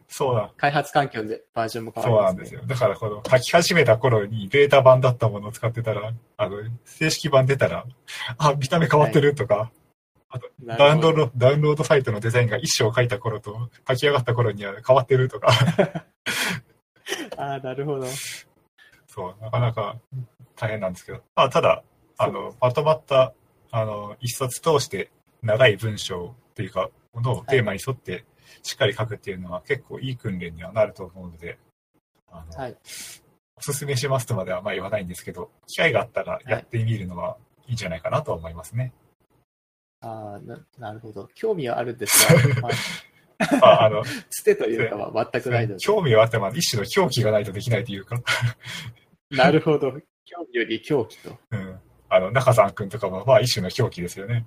そうだ。開発環境でバージョンも変わるんですね。そうなんですよ。だからこの書き始めた頃にベータ版だったものを使ってたら、あの、正式版出たら、あ、見た目変わってるとか。はいあとダウンロード、ダウンロードサイトのデザインが一章書いた頃と書き上がった頃には変わってるとかああなるほど。そうなかなか大変なんですけど、まあ、ただあのまとまったあの一冊通して長い文章というかものをテーマに沿ってしっかり書くっていうのは結構いい訓練にはなると思うのであの、はい、おすすめしますとまではまあ言わないんですけど機会があったらやってみるのはいいんじゃないかなと思いますね、はいあ な, なるほど興味はあるんですが、まあ、あの捨てというかは全くないので興味はあっても一種の狂気がないとできないというかなるほど興味より狂気と、うん、あの中さんくんとかもまあ一種の狂気ですよね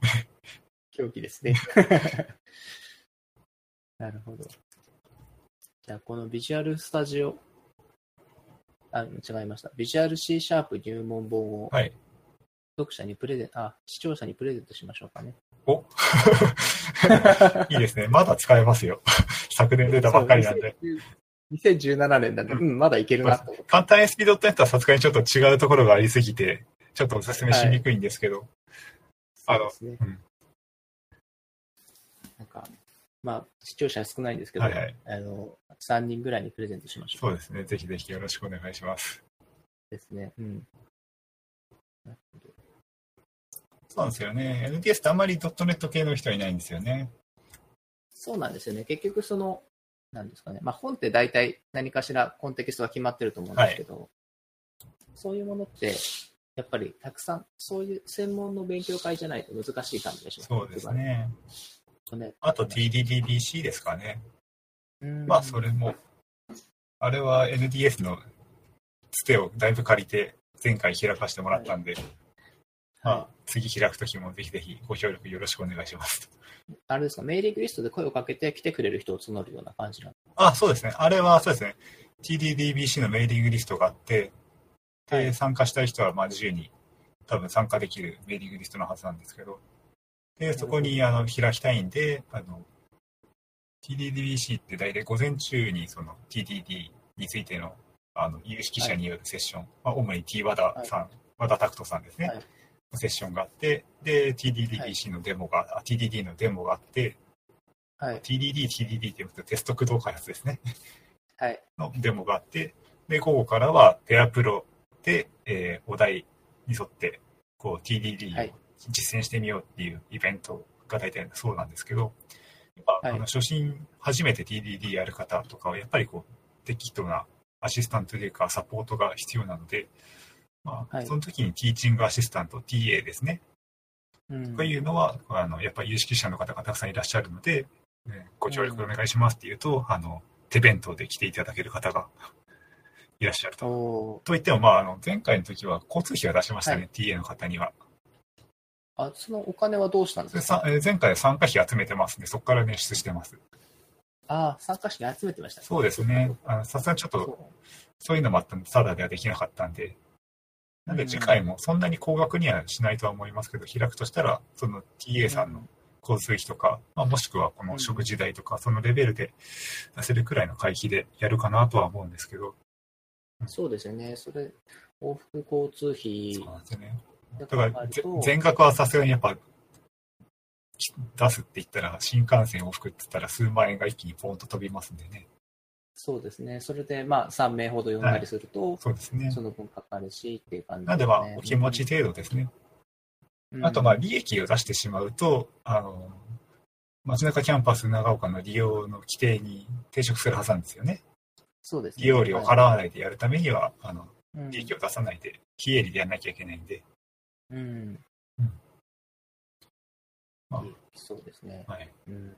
狂気ですねなるほど。じゃあこのビジュアルスタジオあ違いましたビジュアル C シャープ入門本をはい読者にプレゼンあ視聴者にプレゼントしましょうかね。おいいですね。まだ使えますよ。昨年出たばっかりなんで。にせんじゅうななねんなんで、うん、まだいけるなと思って。簡単 エスピードットネット はさすがにちょっと違うところがありすぎて、ちょっとお勧めしにくいんですけど。はい、あのそうですね、うん。なんか、まあ、視聴者少ないんですけど、はいはい、あのさんにんぐらいにプレゼントしましょう。そうですね。ぜひぜひよろしくお願いします。ですね。うん。なるほど。そうなんですよね。エヌディーエス ってあんまり .ネット 系の人はいないんですよね。そうなんですよね。結局そのなんですかね、まあ、本って大体何かしらコンテキストが決まってると思うんですけど、はい、そういうものってやっぱりたくさんそういう専門の勉強会じゃないと難しい感じでしょう。そうですね。あと ティーディーディービーシー ですかね。うんまあそれもあれは エヌディーエス のつてをだいぶ借りて前回開かせてもらったんで。はいはいまあ、次開くときもぜひぜひご協力よろしくお願いします。あれですか、メーリングリストで声をかけて来てくれる人を募るような感じなの？あ、そうですね。あれはそうですね。ティーディーディービーシー のメーリングリストがあって、はい、で参加したい人はまあ自由に多分参加できるメーリングリストのはずなんですけど、でそこにあの開きたいんで、あの ティーディーディービーシー って大体午前中にその ティーディーディー についてのあの有識者によるセッション、はいまあ、主に T 和田さん、はい、和田拓人さんですね。はいセッションがあって、で ティーディーディービーシー のデモが、はい、ティーディーディー のデモがあって、はい、ティーディーディー、ティーディーディー って言うとテスト駆動開発ですね。はい。のデモがあって、で午後からはペアプロで、えー、お題に沿ってこう ティーディーディー を実践してみようっていうイベントが大体そうなんですけど、はい、あの初心初めて ティーディーディー やる方とかはやっぱりこう適当なアシスタントというかサポートが必要なので。まあはい、その時にティーチングアシスタント ティーエー ですね、うん、というのはあのやっぱり有識者の方がたくさんいらっしゃるので、ね、ご協力お願いしますっていうと、うん、あの手弁当で来ていただける方がいらっしゃるとといっても、まあ、あの前回の時は交通費は出しましたね、はい、ティーエー の方にはあそのお金はどうしたんですか？前回は参加費集めてますんでそこから捻出してます。ああ、さんか所に集めてました、ね、そうですね。さすがにちょっとそう、そういうのもあったので、ただではできなかったんで、なんで次回もそんなに高額にはしないとは思いますけど、開くとしたら、その ティーエー さんの交通費とか、まあ、もしくはこの食事代とか、そのレベルで出せるくらいの会費でやるかなとは思うんですけど。うん、そうですよね。それ、往復交通費。そうなんですね。だから、全額はさすがにやっぱ、出すって言ったら、新幹線往復って言ったら数万円が一気にポンと飛びますんでね。そうですね。それでまあさん名ほど呼んだりすると、はい、そうですね、その分かかるしっていう感じですね。なのでまあお気持ち程度ですね。うん、あとまあ利益を出してしまうと、あの街中キャンパス長岡の利用の規定に抵触するはずなんですよね。そうですね。利用料を払わないでやるためには、はい、あの利益を出さないで非営利でやらなきゃいけないんで。うん。うんまあ、そうですね。はい。うん。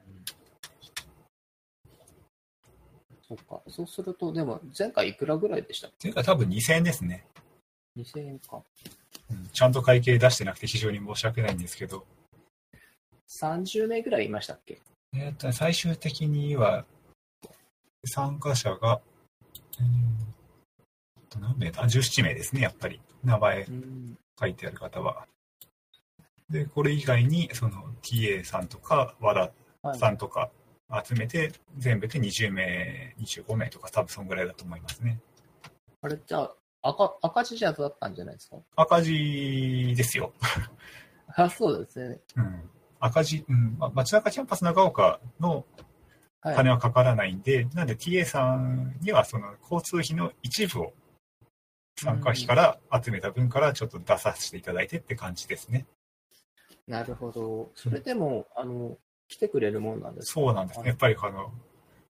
そうか。そうすると、でも前回いくらぐらいでしたっけ？前回多分にせんえんですね。にせんえんか、うん。ちゃんと会計出してなくて非常に申し訳ないんですけど。さんじゅう名ぐらいいましたっけ？えっと、最終的には参加者が、うん、何名だ？じゅうなな名ですね、やっぱり。名前書いてある方は。でこれ以外にその ティーエー さんとか和田さんとか集めて全部でにじゅう名、にじゅうご名とか多分そんぐらいだと思いますね。あれじゃあ 赤, 赤字じゃだったんじゃないですか？赤字ですよ。あ、そうですね。うん、赤字、うん、まあ、街中キャンパス長岡の金はかからないんで、はい、なんで ティーエー さんにはその交通費の一部を参加費から集めた分からちょっと出させていただいてって感じですね。なるほど。それでも、うん、あの来てくれるもんなんですか？そうなんですね。やっぱりあの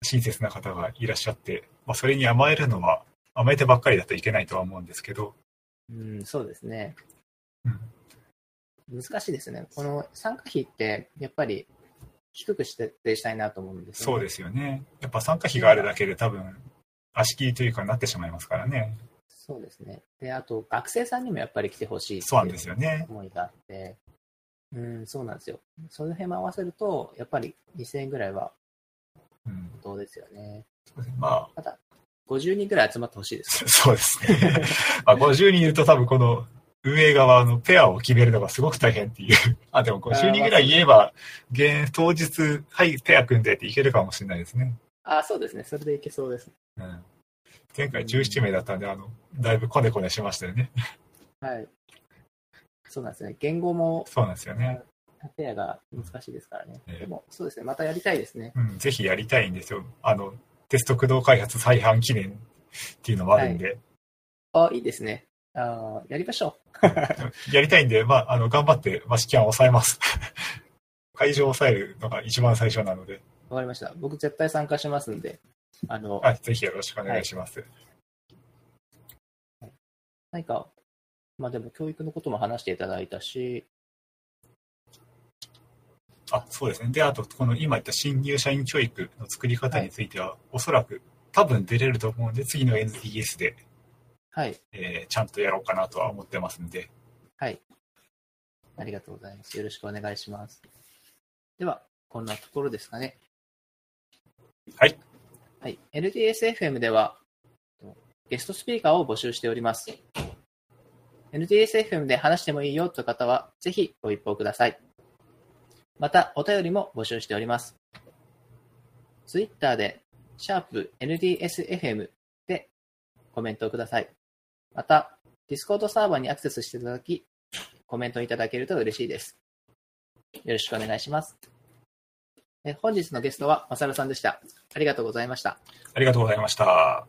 親切な方がいらっしゃって、まあ、それに甘えるのは甘えてばっかりだといけないとは思うんですけど、うん、そうですね、うん、難しいですね。この参加費ってやっぱり低く設定したいなと思うんですよね。そうですよね。やっぱ参加費があるだけで多分足切りというかなってしまいますからね。そうですね。で、あと学生さんにもやっぱり来てほしいっていう思いがあって。うん、そうなんですよ。その辺も合わせるとやっぱりにせんえんぐらいはどうですよね。うん、まあただごじゅうにんぐらい集まってほしいです。そうですね。まあごじゅうにんいると多分この運営側のペアを決めるのがすごく大変っていう。あでもごじゅうにんぐらい言えば現当日はいペア組んでっていけるかもしれないですね。あそうですね。それでいけそうです。うん、前回じゅうなな名だったんであのだいぶコネコネしましたよね。はい。そうなんですね。言語もそうなんですよね。ペアが難しいですからね。えー、でもそうですね。またやりたいですね。うん、ぜひやりたいんですよ。あのテスト駆動開発再販記念っていうのもあるんで。はい、あいいですね。あやりましょう。やりたいんで、まあ、あの頑張ってマシキャンを抑えます。会場を抑えるのが一番最初なので。わかりました。僕絶対参加しますんで。あのはい、ぜひよろしくお願いします。はい、何か。まあ、でも教育のことも話していただいたし、あそうですね。で、あとこの今言った新入社員教育の作り方については、はい、おそらく多分出れると思うので次の エヌディーエス で、はいえー、ちゃんとやろうかなとは思ってますので、はい、ありがとうございます。よろしくお願いします。ではこんなところですかね。はい、はい、エヌディーエスエフエム ではゲストスピーカーを募集しております。エヌディーエスエフエム で話してもいいよという方は、ぜひご一報ください。また、お便りも募集しております。Twitter で、シャープ エヌディーエスエフエム でコメントをください。また、Discord サーバーにアクセスしていただき、コメントいただけると嬉しいです。よろしくお願いします。本日のゲストは、まさるさんでした。ありがとうございました。ありがとうございました。